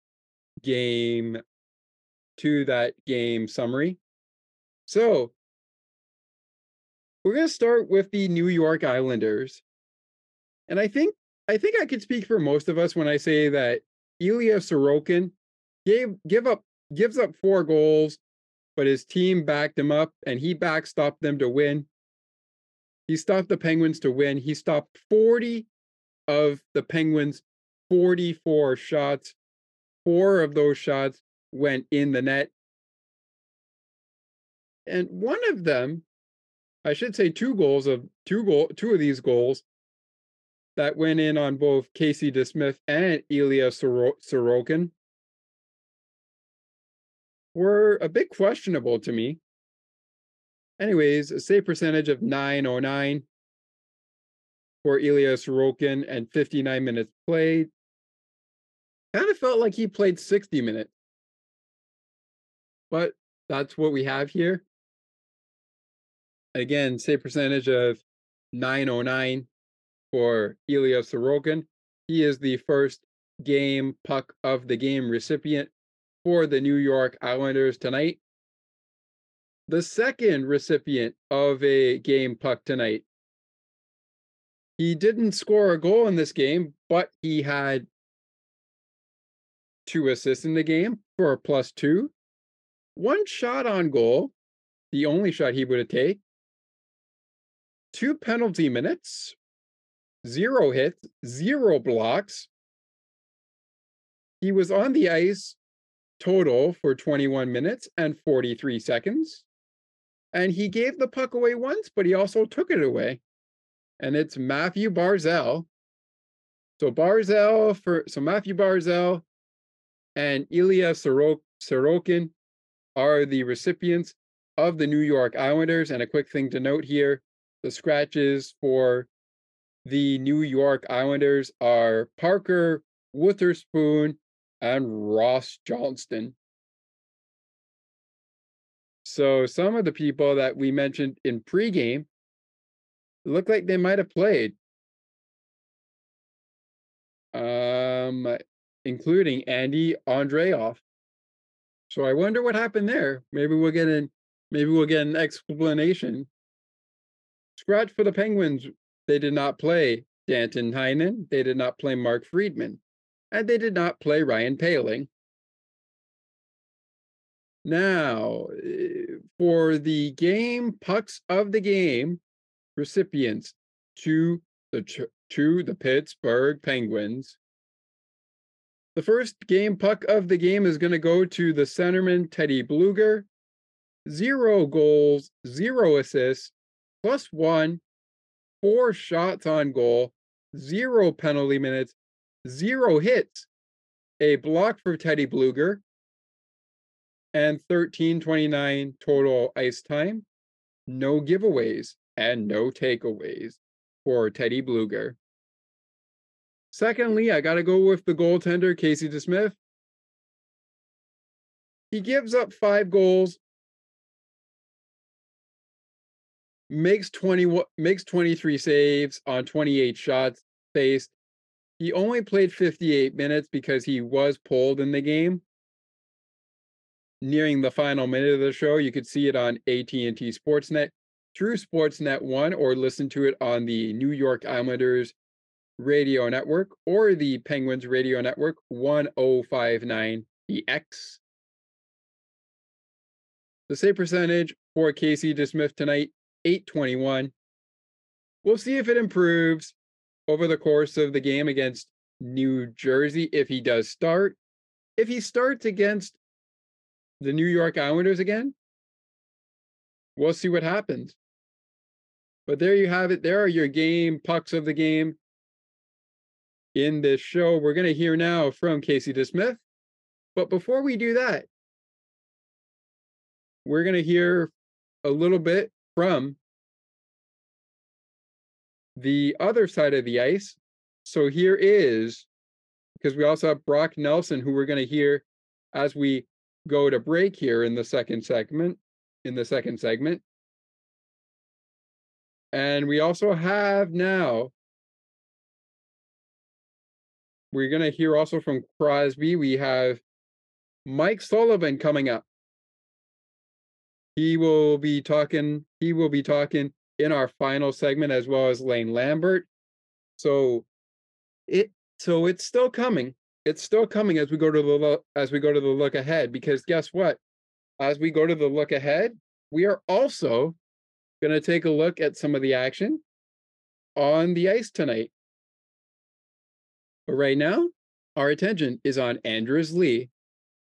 that game summary. So we're going to start with the New York Islanders. And I think I could speak for most of us when I say that Ilya Sorokin gives up 4 goals, but his team backed him up, and he backstopped them to win. He stopped the Penguins to win. He stopped 40 of the Penguins' 44 shots. 4 of those shots went in the net. And one of them, I should say 2 of these goals that went in on both Casey DeSmith and Ilya Sorokin were a bit questionable to me. Anyways, a save percentage of .909 for Ilya Sorokin and 59 minutes played. Kind of felt like he played 60 minutes. But that's what we have here. Again, save percentage of .909 for Ilya Sorokin. He is the first game puck of the game recipient for the New York Islanders tonight. The second recipient of a game puck tonight. He didn't score a goal in this game, but he had 2 assists in the game for a +2. 1 shot on goal, the only shot he would have taken. 2 penalty minutes, 0 hits, 0 blocks. He was on the ice total for 21 minutes and 43 seconds. And he gave the puck away once, but he also took it away. And it's Mathew Barzal. So Mathew Barzal and Ilya Sorokin are the recipients of the New York Islanders. And a quick thing to note here, the scratches for the New York Islanders are Parker, Witherspoon, and Ross Johnston. So some of the people that we mentioned in pregame look like they might have played, including Andy Andreev. So I wonder what happened there. Maybe we'll get an explanation. Scratch for the Penguins. They did not play Danton Heinen. They did not play Mark Friedman. And they did not play Ryan Poehling. Now, for the game pucks of the game recipients to the Pittsburgh Penguins, the first game puck of the game is going to go to the centerman Teddy Bluger. 0 goals, 0 assists, +1, 4 shots on goal, 0 penalty minutes. 0 hits, a block for Teddy Bluger, and 13:29 total ice time. No giveaways and no takeaways for Teddy Bluger. Secondly, I got to go with the goaltender, Casey DeSmith. He gives up 5 goals, makes 23 saves on 28 shots faced. He only played 58 minutes because he was pulled in the game. Nearing the final minute of the show, you could see it on AT&T Sportsnet, through Sportsnet 1, or listen to it on the New York Islanders radio network or the Penguins radio network, 1059 EX. The save percentage for Casey DeSmith tonight, .821. We'll see if it improves over the course of the game against New Jersey, if he does start. If he starts against the New York Islanders again, we'll see what happens. But there you have it. There are your game pucks of the game in this show. We're going to hear now from Casey DeSmith. But before we do that, we're going to hear a little bit from the other side of the ice. So here is, because we also have Brock Nelson, who we're going to hear as we go to break here in the second segment. And we also have now, we're going to hear also from Crosby. We have Mike Sullivan coming up. He will be talking in our final segment, as well as Lane Lambert. So it's still coming. It's still coming as we go to the look ahead, because guess what? As we go to the look ahead, we are also going to take a look at some of the action on the ice tonight. But right now, our attention is on Anders Lee,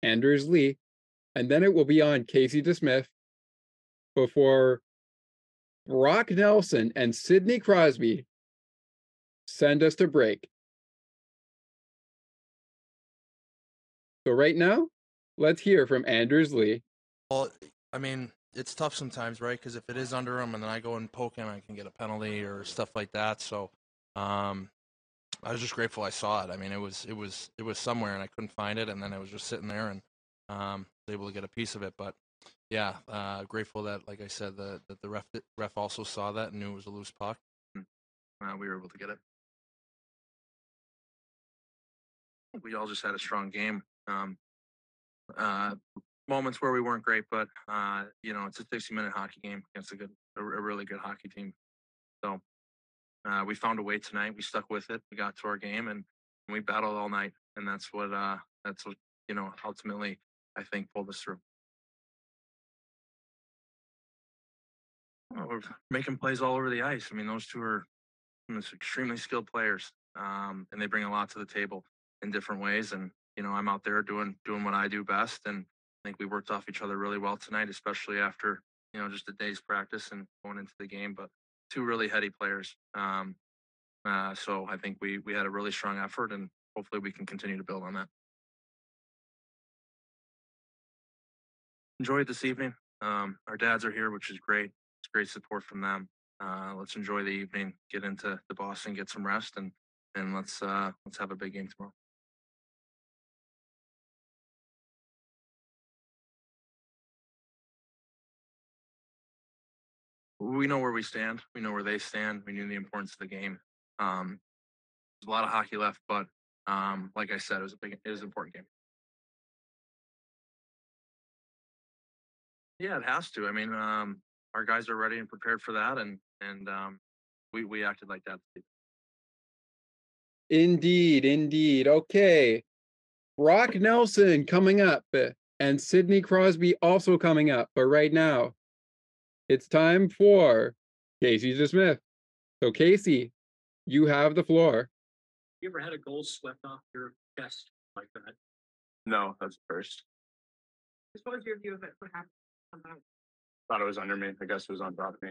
and then it will be on Casey DeSmith before Brock Nelson and Sidney Crosby send us to break. So right now, let's hear from Anders Lee. Well, I mean, it's tough sometimes, right? Because if it is under him and then I go and poke him, I can get a penalty or stuff like that. So I was just grateful I saw it. I mean, it was somewhere and I couldn't find it, and then it was just sitting there, and was able to get a piece of it. But yeah, grateful that, like I said, that the ref also saw that and knew it was a loose puck. We were able to get it. We all just had a strong game. Moments where we weren't great, but it's a 60-minute hockey game against a really good hockey team. So we found a way tonight. We stuck with it. We got to our game, and we battled all night. And that's what ultimately I think pulled us through. Well, we're making plays all over the ice. I mean, those two are extremely skilled players, and they bring a lot to the table in different ways. And I'm out there doing what I do best, and I think we worked off each other really well tonight, especially after, just a day's practice and going into the game. But two really heady players. So I think we had a really strong effort, and hopefully we can continue to build on that. Enjoy it this evening. Our dads are here, which is great. It's great support from them. Let's enjoy the evening, get into the Boston, get some rest, and let's have a big game tomorrow. We know where we stand. We know where they stand. We knew the importance of the game. There's a lot of hockey left, but like I said, it was an important game. Yeah, it has to. I mean, our guys are ready and prepared for that, and we acted like that. Indeed. Okay, Brock Nelson coming up, and Sidney Crosby also coming up, but right now, it's time for Casey DeSmith. So, Casey, you have the floor. You ever had a goal swept off your chest like that? No, that's the first. What was your view of it? What happened on that? Thought it was under me. I guess it was on top of me.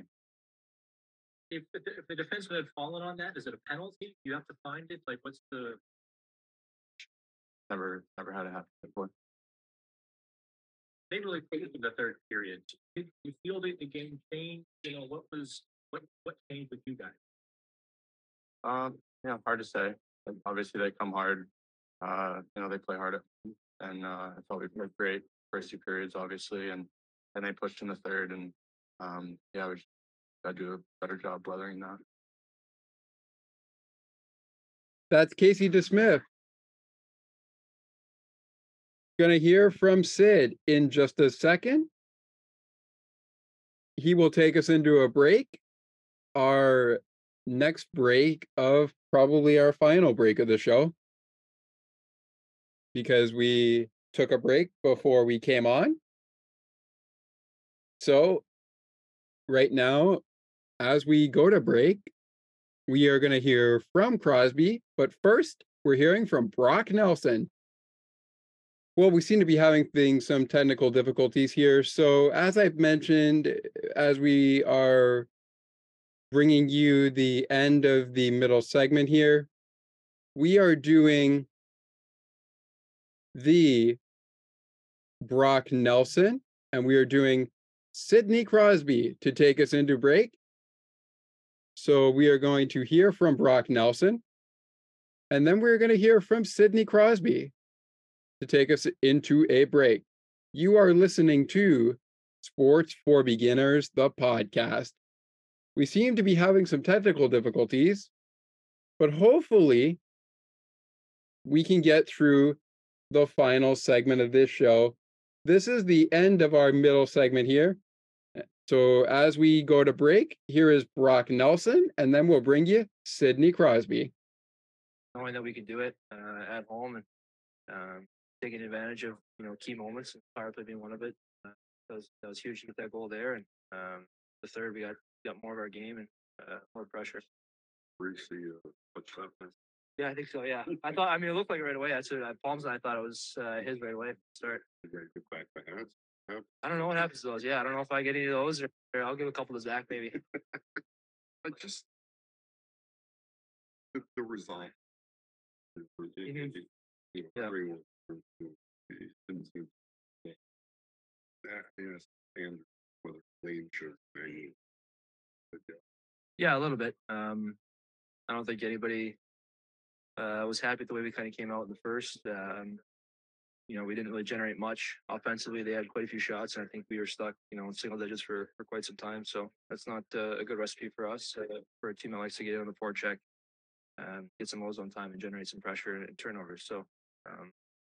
If the defenseman had fallen on that, is it a penalty? You have to find it. Like, what's the? Never had it happen before. They really played it in the third period. Did you feel that the game changed? What changed with you guys? Hard to say. Obviously, they come hard. They play hard, and I thought we played great first two periods, obviously, and they pushed in the third, and we just got to do a better job weathering that. That's Casey DeSmith. Going to hear from Sid in just a second. He will take us into a break, our next break of probably our final break of the show, because we took a break before we came on. So right now, as we go to break, we are going to hear from Crosby, but first we're hearing from Brock Nelson. Well, we seem to be having some technical difficulties here. So as I've mentioned, as we are bringing you the end of the middle segment here, we are doing the Brock Nelson, and we are doing Sidney Crosby to take us into break. So we are going to hear from Brock Nelson, and then we're going to hear from Sidney Crosby to take us into a break. You are listening to Sports for Beginners, the podcast. We seem to be having some technical difficulties, but hopefully we can get through the final segment of this show. This is the end of our middle segment here, So as we go to break, here is Brock Nelson, and then we'll bring you Sidney Crosby. Knowing that we could do it at home and taking advantage of, you know, key moments, and power play being one of it. That was huge to get that goal there. And the third, we got more of our game and more pressure. Reached the touchdown. Yeah, I think so. Yeah, I thought. I mean, it looked like it right away. I said, Palms, and I thought it was his right away. Start. I don't know what happens to those. Yeah, I don't know if I get any of those, or I'll give a couple to Zach maybe. But just the result. Yeah, a little bit. I don't think anybody was happy with the way we kind of came out in the first. You know, we didn't really generate much offensively. They had quite a few shots, and I think we were stuck, you know, in single digits for quite some time. So that's not a good recipe for us, for a team that likes to get in on the forecheck, get some lows on time, and generate some pressure and turnovers. So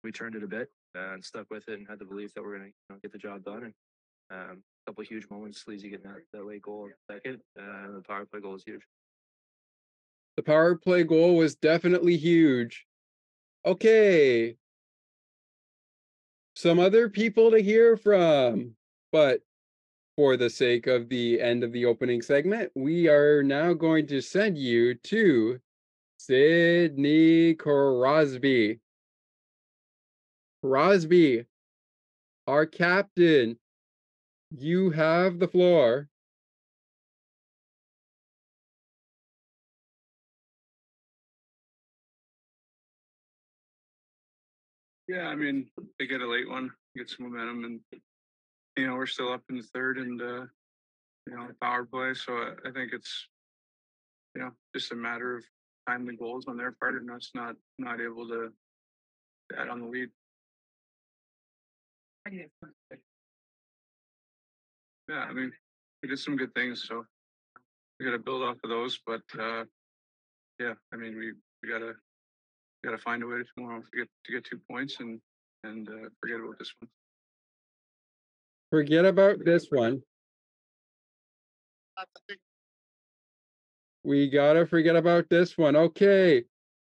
we turned it a bit and stuck with it, and had the belief that we're going to, you know, get the job done. And a couple of huge moments, Sleazy getting that late goal second, and the power play goal is huge. The power play goal was definitely huge. Okay. Some other people to hear from, but for the sake of the end of the opening segment, we are now going to send you to Sidney Crosby. Crosby, our captain, you have the floor. Yeah, I mean, they get a late one, get some momentum, and, you know, we're still up in the third and, you know, power play. So I think it's, you know, just a matter of timely goals on their part and us not able to add on the lead. Yeah, I mean, we did some good things, so we got to build off of those. But, yeah, I mean, we got to. Got to find a way tomorrow to get 2 points and forget about this one. Forget about this one. We got to forget about this one. Okay.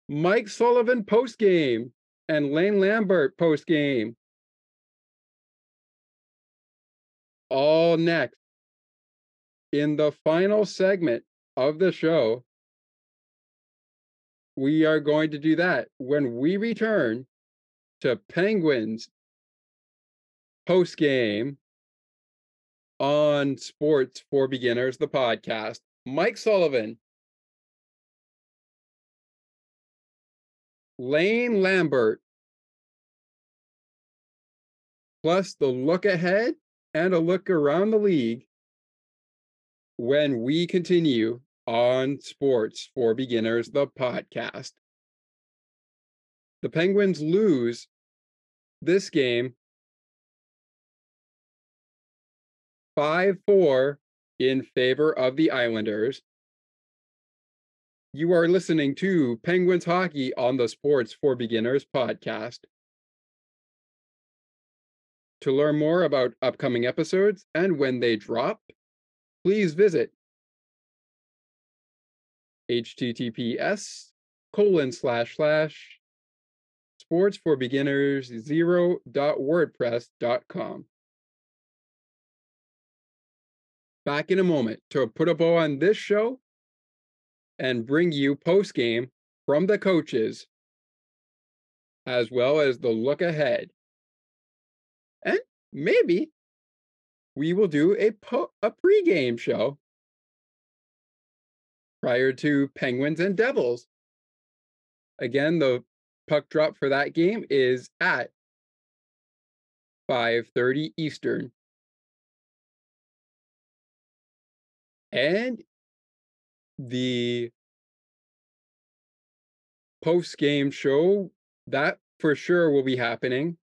Mike Sullivan post-game and Lane Lambert post-game. All next. In the final segment of the show, we are going to do that when we return to Penguins post-game on Sports for Beginners, the podcast. Mike Sullivan, Lane Lambert, plus the look ahead and a look around the league when we continue on Sports for Beginners, the podcast. The Penguins lose this game 5-4 in favor of the Islanders. You are listening to Penguins Hockey on the Sports for Beginners podcast. To learn more about upcoming episodes and when they drop, please visit https://sportsforbeginners0.wordpress.com. Back in a moment to put a bow on this show and bring you post-game from the coaches, as well as the look ahead. And maybe we will do a pre-game show prior to Penguins and Devils. Again, the puck drop for that game is at 5:30 Eastern. And the post-game show, that for sure will be happening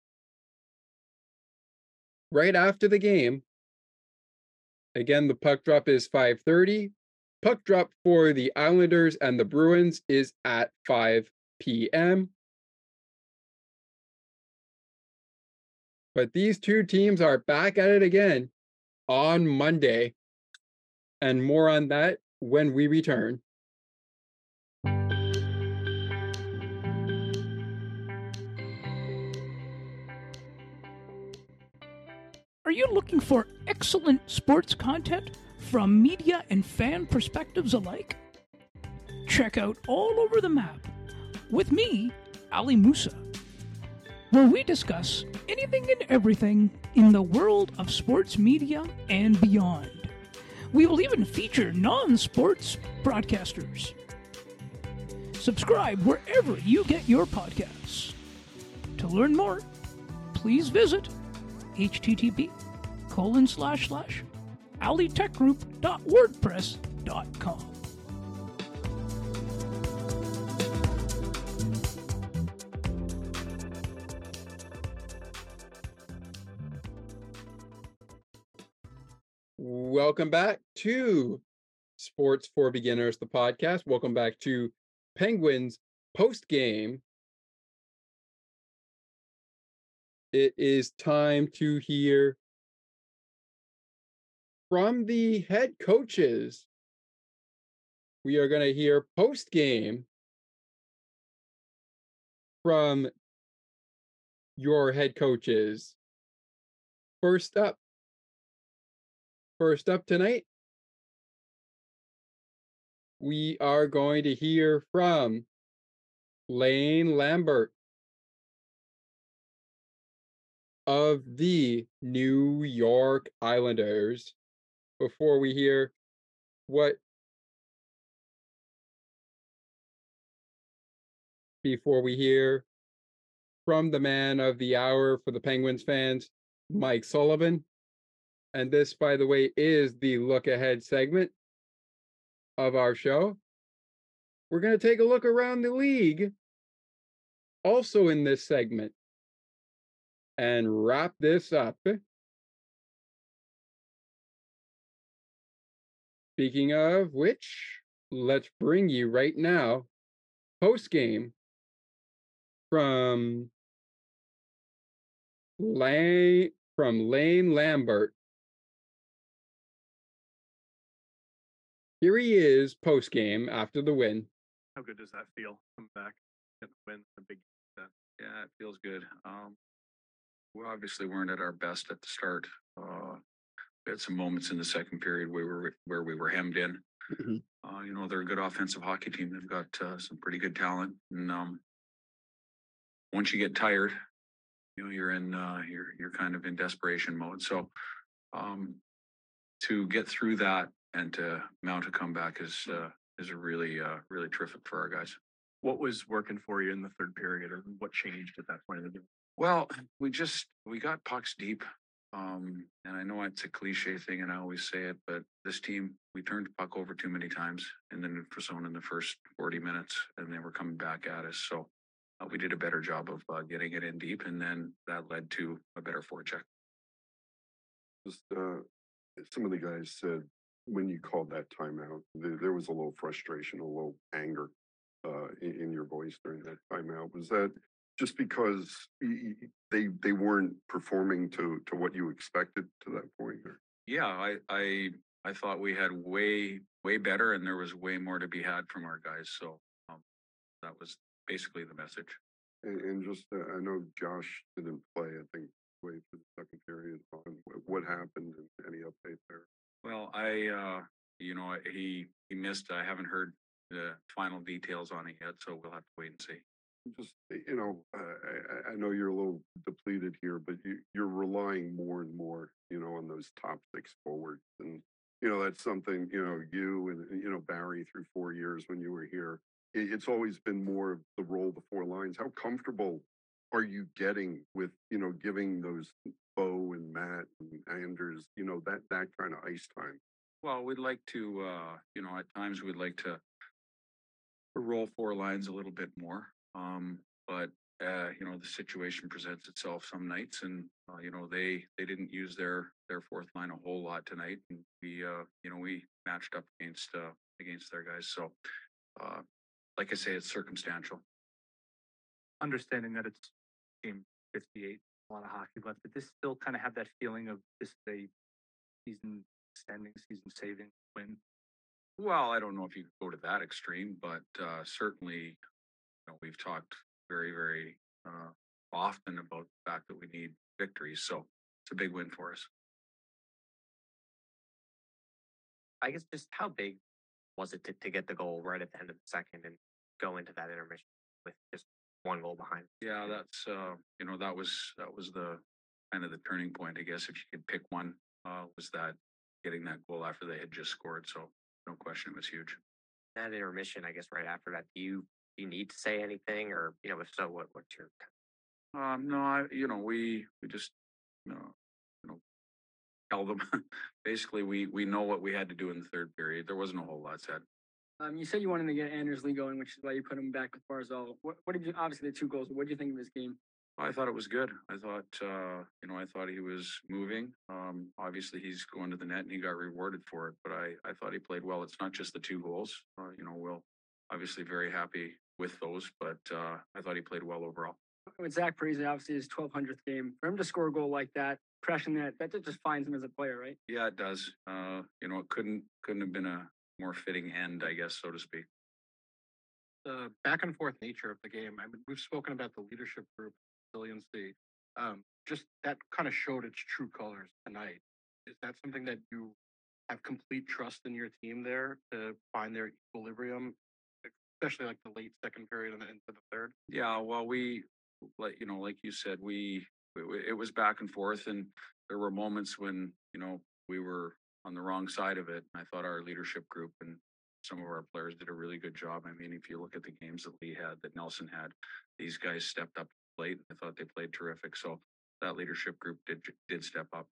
right after the game. Again, the puck drop is 5:30. Puck drop for the Islanders and the Bruins is at 5 p.m. But these two teams are back at it again on Monday, and more on that when we return. Are you looking for excellent sports content from media and fan perspectives alike? Check out All Over the Map with me, Ali Musa, where we discuss anything and everything in the world of sports media and beyond. We will even feature non-sports broadcasters. Subscribe wherever you get your podcasts. To learn more, please visit http://alitechgroup.wordpress.com. Welcome back to Sports for Beginners, the podcast. Welcome back to Penguins post-game. It is time to hear from the head coaches. We are going to hear post-game from your head coaches. First up tonight, we are going to hear from Lane Lambert of the New York Islanders before we hear before we hear from the man of the hour for the Penguins fans, Mike Sullivan. And this, by the way, is the look ahead segment of our show. We're going to take a look around the league also in this segment and wrap this up. Speaking of which, let's bring you right now post-game from Lane Lambert. Here he is post-game after the win. How good does that feel? Come back and win the big game. Yeah, it feels good. We obviously weren't at our best at the start. We had some moments in the second period where we were hemmed in. Mm-hmm. They're a good offensive hockey team. They've got some pretty good talent. And once you get tired, you're in you're kind of in desperation mode. So to get through that and to mount a comeback is really terrific for our guys. What was working for you in the third period, or what changed at that point in the game? Well, we got pucks deep, and I know it's a cliche thing, and I always say it, but this team, we turned the puck over too many times in the neutral zone in the first 40 minutes, and they were coming back at us. So we did a better job of getting it in deep, and then that led to a better forecheck. Just some of the guys said, when you called that timeout, there was a little frustration, a little anger in your voice during that timeout. Was that just because they weren't performing to what you expected to that point? Or? Yeah, I thought we had way better, and there was way more to be had from our guys. So that was basically the message. And just, I know Josh didn't play, I think, way through the second period. On what happened and any update there? Well, he missed. I haven't heard the final details on it yet, so we'll have to wait and see. Just, I know you're a little depleted here, but you're relying more and more, on those top six forwards. And, that's something, you and, Barry through 4 years when you were here, it's always been more of the role of the four lines. How comfortable are you getting with, giving those Bo and Matt and Anders, that kind of ice time? Well, we'd like to, at times we'd like to roll four lines a little bit more. The situation presents itself some nights, and, they didn't use their fourth line a whole lot tonight. And we matched up against their guys. So, like I say, it's circumstantial. Understanding that it's game 58. A lot of hockey left, but this still kind of have that feeling of this is a season-ending, season-saving win? Well, I don't know if you could go to that extreme, but certainly, you know, we've talked very, very often about the fact that we need victories. So it's a big win for us. I guess just how big was it to get the goal right at the end of the second and go into that intermission with just one goal behind? Yeah, that's you know, that was the kind of the turning point, I guess, if you could pick one, was that getting that goal after they had just scored. So no question, it was huge. That intermission, I guess, right after that, do you need to say anything, or, you know, if so, what's your? No, you know, we just tell them basically we know what we had to do in the third period. There wasn't a whole lot said. You said you wanted to get Anders Lee going, which is why you put him back with Barzal. What did you, obviously the two goals, what did you think of his game? I thought it was good. I thought, you know, I thought he was moving. Obviously he's going to the net and he got rewarded for it, but I thought he played well. It's not just the two goals. You know, we'll obviously very happy with those, but I thought he played well overall. With Zach Parise, obviously his 1,200th game, for him to score a goal like that, crushing that just finds him as a player, right? Yeah, it does. You know, it couldn't have been a more fitting end, I guess, so to speak. The back and forth nature of the game. I mean, we've spoken about the leadership group, resiliency. Just that kind of showed its true colors tonight. Is that something that you have complete trust in your team there to find their equilibrium, especially like the late second period and into the third? Yeah, well, like you said, it was back and forth, and there were moments when, you know, we were on the wrong side of it. I thought our leadership group and some of our players did a really good job. I mean, if you look at the games that Lee had, that Nelson had, these guys stepped up late. I thought they played terrific. So that leadership group did step up.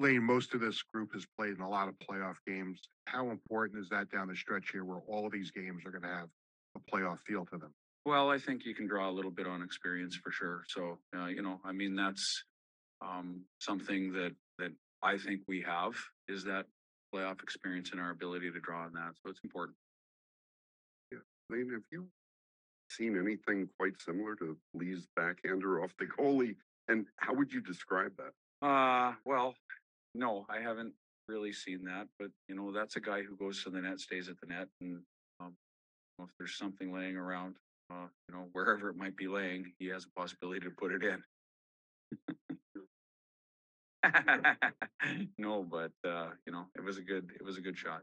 Lane, most of this group has played in a lot of playoff games. How important is that down the stretch here, where all these games are going to have a playoff feel to them? Well, I think you can draw a little bit on experience for sure. So, you know, I mean, that's something that I think we have, is that playoff experience and our ability to draw on that. So it's important. Yeah. Lane, have you seen anything quite similar to Lee's backhander off the goalie? And how would you describe that? Well, no, I haven't really seen that. But, you know, that's a guy who goes to the net, stays at the net. And if there's something laying around, you know, wherever it might be laying, he has a possibility to put it in. No, but you know, it was a good shot.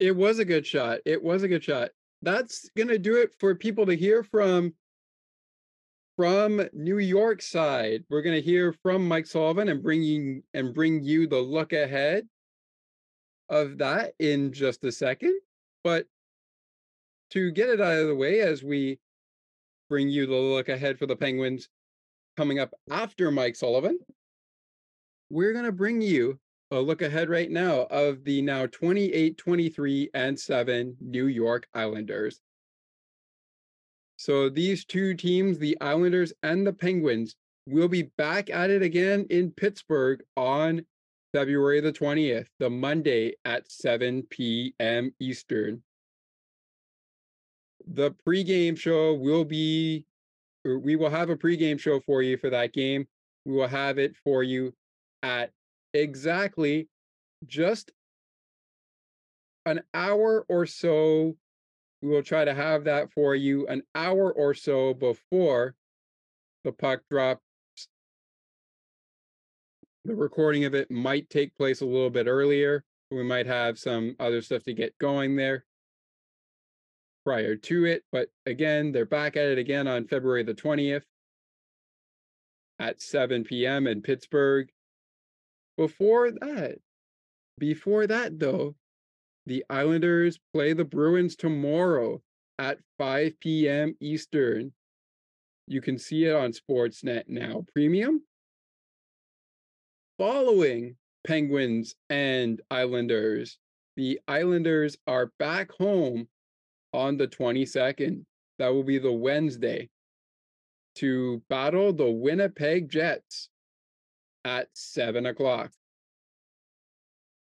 It was a good shot. It was a good shot. That's gonna do it for people to hear from New York side. We're gonna hear from Mike Sullivan and bring you the look ahead of that in just a second, but. To get it out of the way, as we bring you the look ahead for the Penguins coming up after Mike Sullivan, we're going to bring you a look ahead right now of the now 28-23-7 New York Islanders. So these two teams, the Islanders and the Penguins, will be back at it again in Pittsburgh on February the 20th, the Monday at 7 p.m. Eastern. The pregame show we will have a pregame show for you for that game. We will have it for you at exactly just an hour or so. We will try to have that for you an hour or so before the puck drops. The recording of it might take place a little bit earlier. We might have some other stuff to get going there prior to it, but again, they're back at it again on February the 20th at 7 p.m. in Pittsburgh. Before that, though, the Islanders play the Bruins tomorrow at 5 p.m. Eastern. You can see it on Sportsnet Now Premium. Following Penguins and Islanders, the Islanders are back home on the 22nd, that will be the Wednesday, to battle the Winnipeg Jets at 7 o'clock.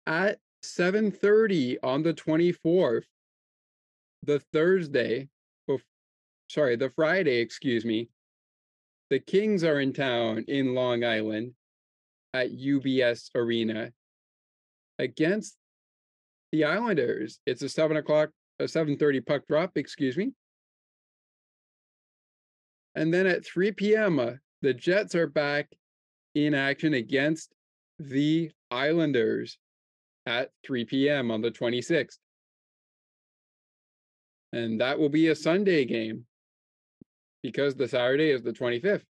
At 7:30 on the 24th, the Friday, the Kings are in town in Long Island at UBS Arena against the Islanders. It's a 7:30 puck drop, excuse me. And then at 3 p.m., the Jets are back in action against the Islanders at 3 p.m. on the 26th. And that will be a Sunday game because the Saturday is the 25th.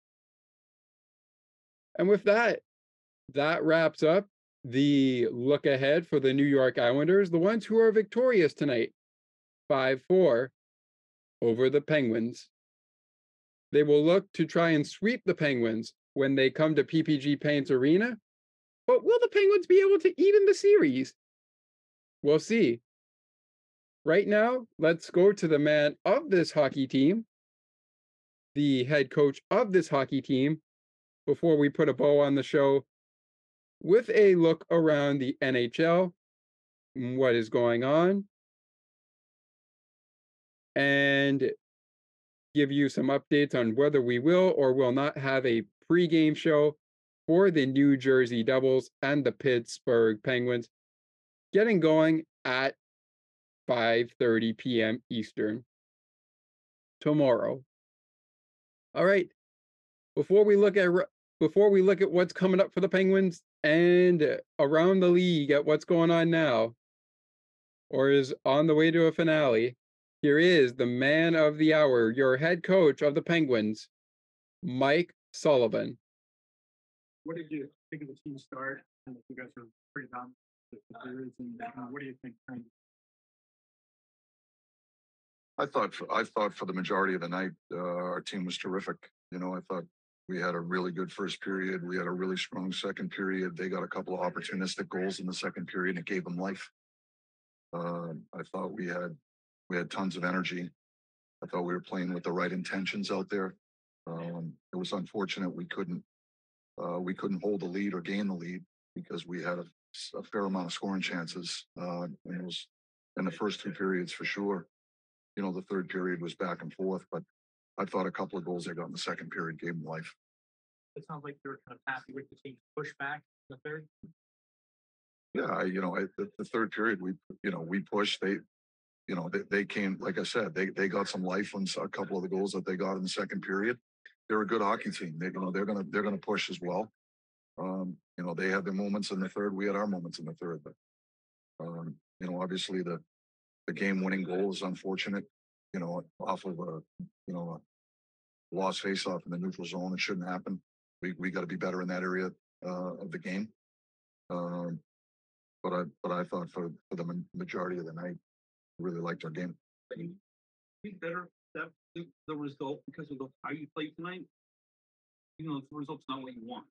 And with that, that wraps up the look ahead for the New York Islanders, the ones who are victorious tonight, 5-4 over the Penguins. They will look to try and sweep the Penguins when they come to PPG Paints Arena. But will the Penguins be able to even the series? We'll see. Right now, let's go to the man of this hockey team, the head coach of this hockey team, before we put a bow on the show with a look around the NHL, what is going on, and give you some updates on whether we will or will not have a pregame show for the New Jersey Devils and the Pittsburgh Penguins, getting going at 5:30 p.m. Eastern tomorrow. All right. Before we look at what's coming up for the Penguins and around the league at what's going on now, or is on the way to a finale, here is the man of the hour, your head coach of the Penguins, Mike Sullivan. What did you think of the team start? And you guys are pretty dominant with the series. And what do you think? I thought for the majority of the night, our team was terrific. You know, I thought we had a really good first period. We had a really strong second period. They got a couple of opportunistic goals in the second period. It gave them life. I thought we had tons of energy. I thought we were playing with the right intentions out there. It was unfortunate we couldn't hold the lead or gain the lead because we had a fair amount of scoring chances. And it was in the first two periods for sure. You know, the third period was back and forth, but I thought a couple of goals they got in the second period gave them life. It sounds like you were kind of happy with the team's pushback in the third. Yeah, you know, the third period we pushed. They came, like I said, they got some life on a couple of the goals that they got in the second period. They're a good hockey team. They're gonna push as well. You know, they had their moments in the third. We had our moments in the third. But you know, obviously the game-winning goal is unfortunate. You know, off of a lost face-off in the neutral zone. It shouldn't happen. We got to be better in that area of the game. But I thought for the majority of the night, really liked our game. Can you be better at the result because of how you played tonight? You know, the result's not what you want.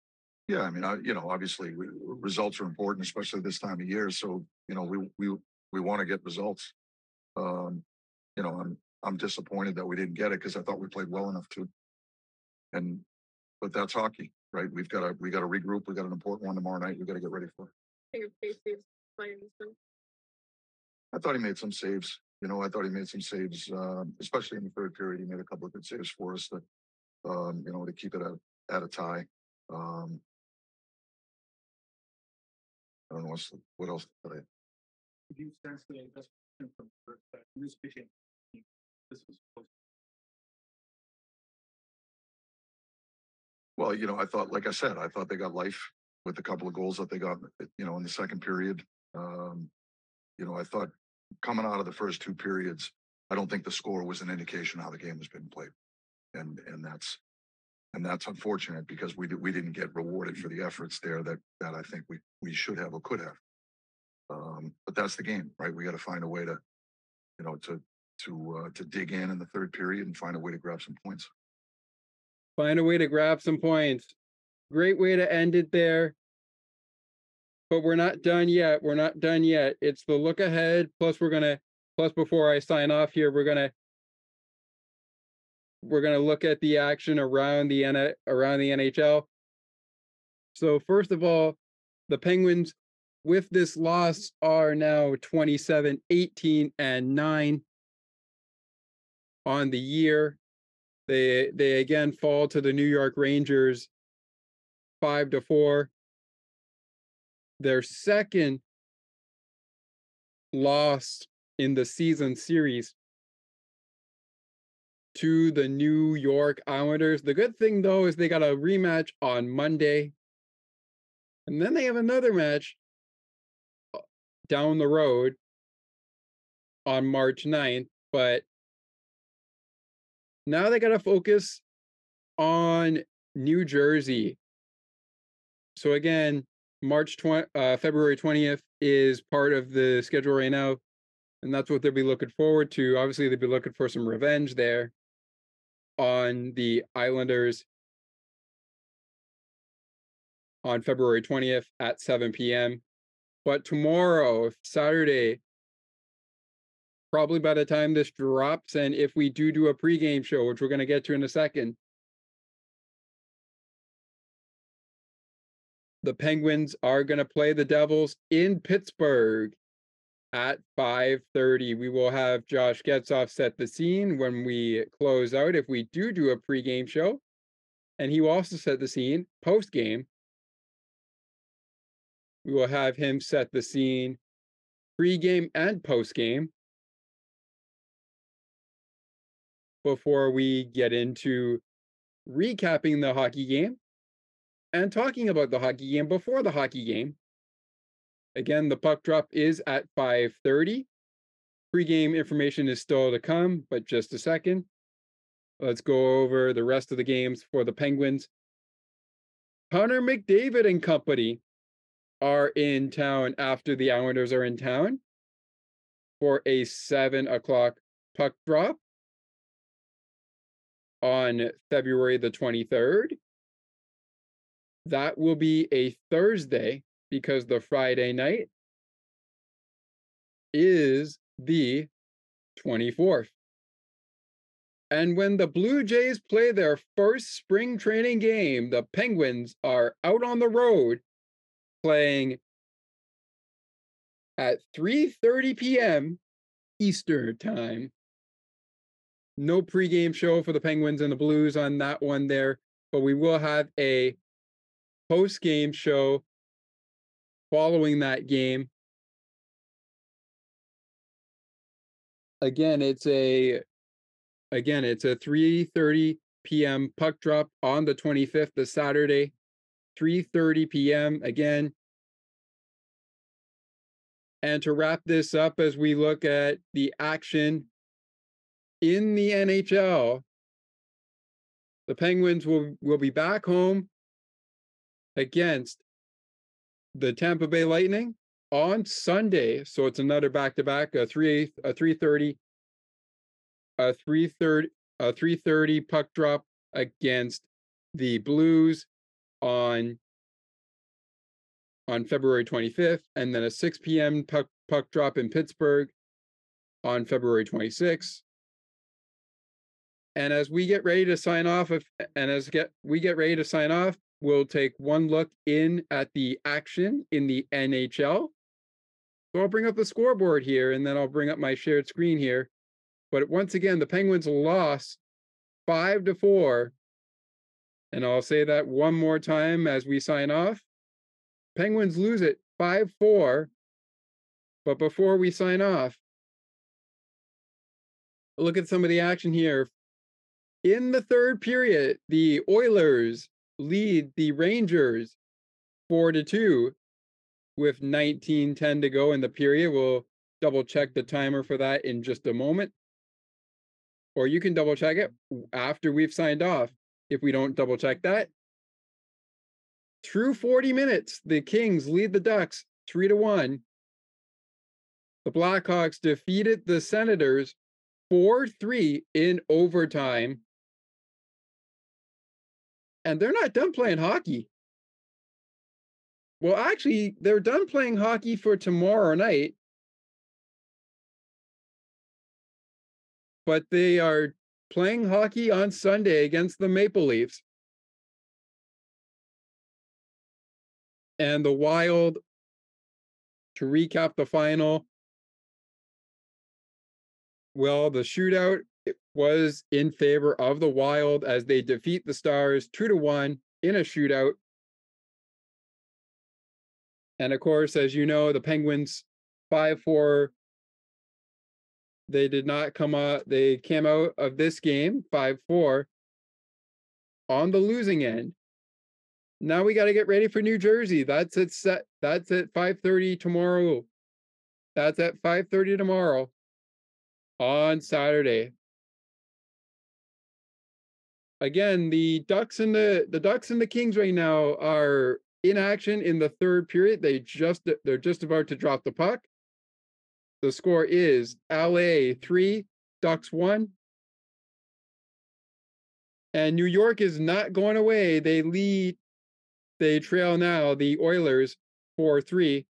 Yeah, I mean, obviously results are important, especially this time of year. So, you know, we want to get results. You know, I'm disappointed that we didn't get it because I thought we played well enough to. But that's hockey, right? We got to regroup. We got an important one tomorrow night. We got to get ready for it. I thought he made some saves. You know, I thought he made some saves, especially in the third period. He made a couple of good saves for us that, you know, to keep it at a tie. I don't know what else to say. Did you sense the investment from this pitching? This was well, you know, I thought, like I said, they got life with a couple of goals that they got, you know, in the second period. You know, I thought coming out of the first two periods, I don't think the score was an indication how the game was being played, and that's unfortunate because we didn't get rewarded for the efforts there that I think we should have or could have. But that's the game, right? We got to find a way to, you know, to dig in the third period and find a way to grab some points. Great way to end it there. But we're not done yet. It's the look ahead. Plus, before I sign off here, we're gonna look at the action around the NHL. So first of all, the Penguins, with this loss, are now 27, 18, and 9 on the year. They again fall to the New York Rangers 5-4. their second loss in the season series to the New York Islanders. The good thing, though, is they got a rematch on Monday. And then they have another match down the road on March 9th. But now they got to focus on New Jersey. So again, February 20th is part of the schedule right now. And that's what they'll be looking forward to. Obviously, they'll be looking for some revenge there on the Islanders on February 20th at 7 p.m. But tomorrow, Saturday, probably by the time this drops, and if we do a pregame show, which we're going to get to in a second, the Penguins are going to play the Devils in Pittsburgh at 5:30. We will have Josh Getzoff set the scene when we close out, if we do a pregame show. And he will also set the scene post-game. We will have him set the scene pregame and postgame before we get into recapping the hockey game and talking about the hockey game before the hockey game. Again, the puck drop is at 5:30. Pre-game information is still to come, but just a second. Let's go over the rest of the games for the Penguins. Connor McDavid and company are in town after the Islanders are in town for a 7 o'clock puck drop on February the 23rd. That will be a Thursday because the Friday night is the 24th. And when the Blue Jays play their first spring training game, the Penguins are out on the road playing at 3:30 p.m. Eastern time. No pregame show for the Penguins and the Blues on that one there, but we will have a postgame show following that game. Again, it's a 3:30 p.m. puck drop on the 25th, the Saturday. 3:30 p.m. again. And to wrap this up as we look at the action in the NHL, the Penguins will be back home against the Tampa Bay Lightning on Sunday. So it's another back-to-back, a 3:30 puck drop against the Blues on February 25th, and then a 6 p.m. puck drop in Pittsburgh on February 26th. And as we get ready to sign off, we'll take one look in at the action in the NHL. So I'll bring up the scoreboard here, and then I'll bring up my shared screen here. But once again, the Penguins lost 5-4. And I'll say that one more time as we sign off. Penguins lose it 5-4. But before we sign off, look at some of the action here. In the third period, the Oilers lead the Rangers 4-2 with 19:10 to go in the period. We'll double check the timer for that in just a moment. Or you can double check it after we've signed off, if we don't double check that. Through 40 minutes, the Kings lead the Ducks 3-1. The Blackhawks defeated the Senators 4-3 in overtime. And they're not done playing hockey. Well, actually, they're done playing hockey for tomorrow night. But they are playing hockey on Sunday against the Maple Leafs. And the Wild, to recap the final, well, the shootout was in favor of the Wild as they defeat the Stars 2-1 in a shootout. And of course, as you know, the Penguins 5-4. They did not come out. They came out of this game 5-4 on the losing end. Now we got to get ready for New Jersey. That's it. Set. That's at 5:30 tomorrow. That's at 5:30 tomorrow on Saturday. Again, the Ducks and the Kings right now are in action in the third period. They're just about to drop the puck. The score is LA 3, Ducks 1. And New York is not going away. They trail now the Oilers 4-3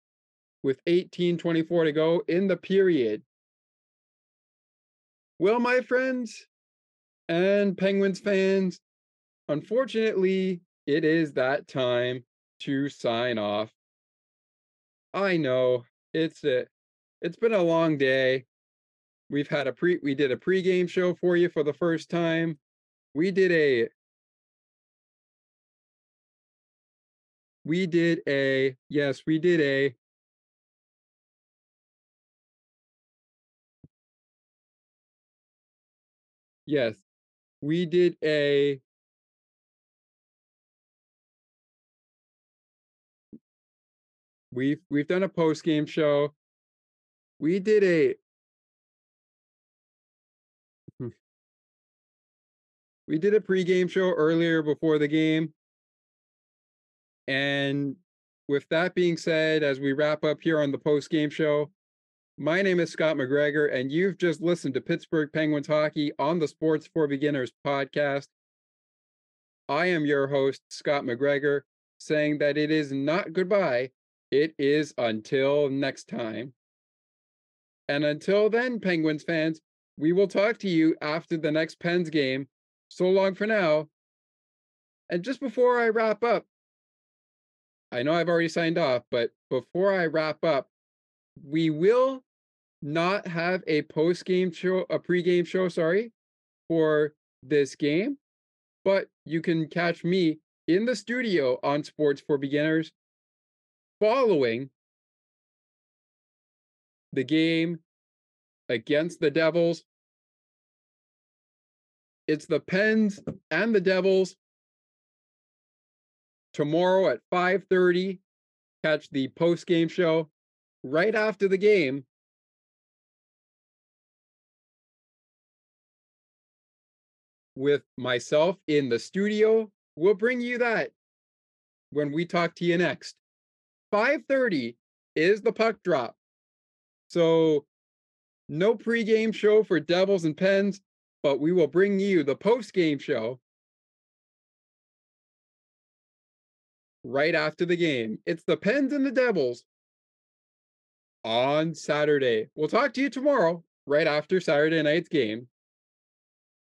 with 18:24 to go in the period. Well, my friends and Penguins fans, unfortunately, it is that time to sign off. I know it's been a long day. We did a pregame show for you for the first time. We did a yes, we did a we've done a post-game show. We did a pregame show earlier before the game. And with that being said, as we wrap up here on the post-game show, my name is Scott McGregor, and you've just listened to Pittsburgh Penguins Hockey on the Sports for Beginners podcast. I am your host, Scott McGregor, saying that it is not goodbye. It is until next time. And until then, Penguins fans, we will talk to you after the next Pens game. So long for now. And just before I wrap up, I know I've already signed off, but before I wrap up, we will not have a pregame show, for this game, but you can catch me in the studio on Sports for Beginners following the game against the Devils. It's the Pens and the Devils tomorrow at 5:30. Catch the post-game show right after the game. With myself in the studio, we'll bring you that when we talk to you next. 5:30 is the puck drop. So no pregame show for Devils and Pens, but we will bring you the postgame show right after the game. It's the Pens and the Devils on Saturday. We'll talk to you tomorrow right after Saturday night's game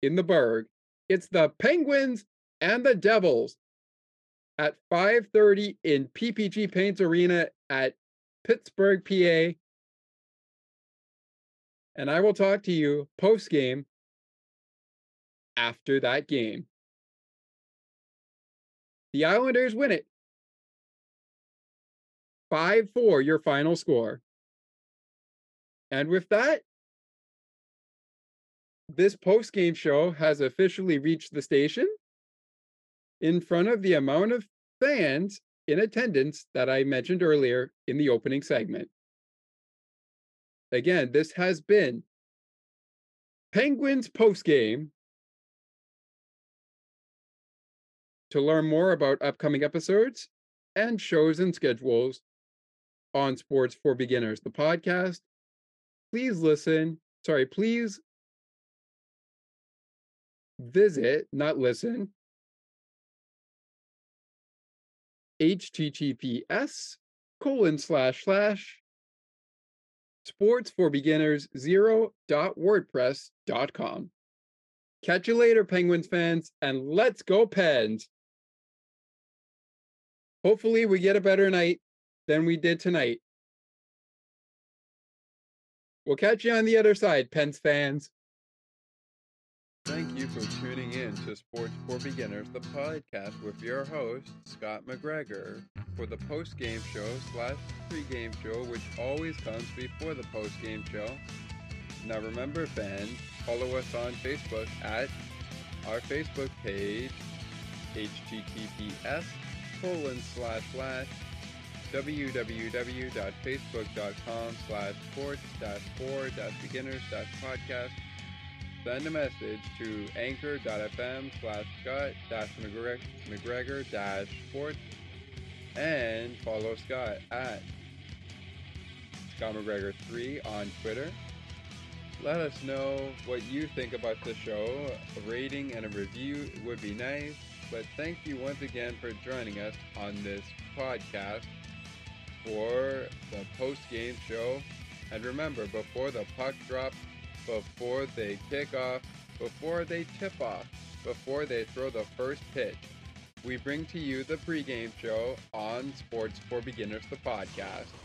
in the Berg. It's the Penguins and the Devils at 5:30 in PPG Paints Arena at Pittsburgh, PA. And I will talk to you post-game after that game. The Islanders win it. 5-4, your final score. And with that, this post-game show has officially reached the station in front of the amount of fans in attendance that I mentioned earlier in the opening segment. Again, this has been Penguins Postgame. To learn more about upcoming episodes and shows and schedules on Sports for Beginners, the podcast, please visit, not listen, https:// sportsforbeginners0.wordpress.com. Catch you later, Penguins fans, and let's go Pens. Hopefully we get a better night than we did tonight. We'll catch you on the other side, Pens fans. Thank you. for tuning in to Sports for Beginners, the podcast with your host, Scott McGregor, for the post-game show / pre-game show, which always comes before the post-game show. Now remember, fans, follow us on Facebook at our Facebook page, https:// www.facebook.com/sports-for-beginners-podcast. Send a message to anchor.fm/Scott-McGregor-sports and follow Scott at Scott McGregor3 on Twitter. Let us know what you think about the show. A rating and a review would be nice. But thank you once again for joining us on this podcast for the post-game show. And remember, before the puck drop, before they kick off, before they tip off, before they throw the first pitch, we bring to you the pregame show on Sports for Beginners, the podcast.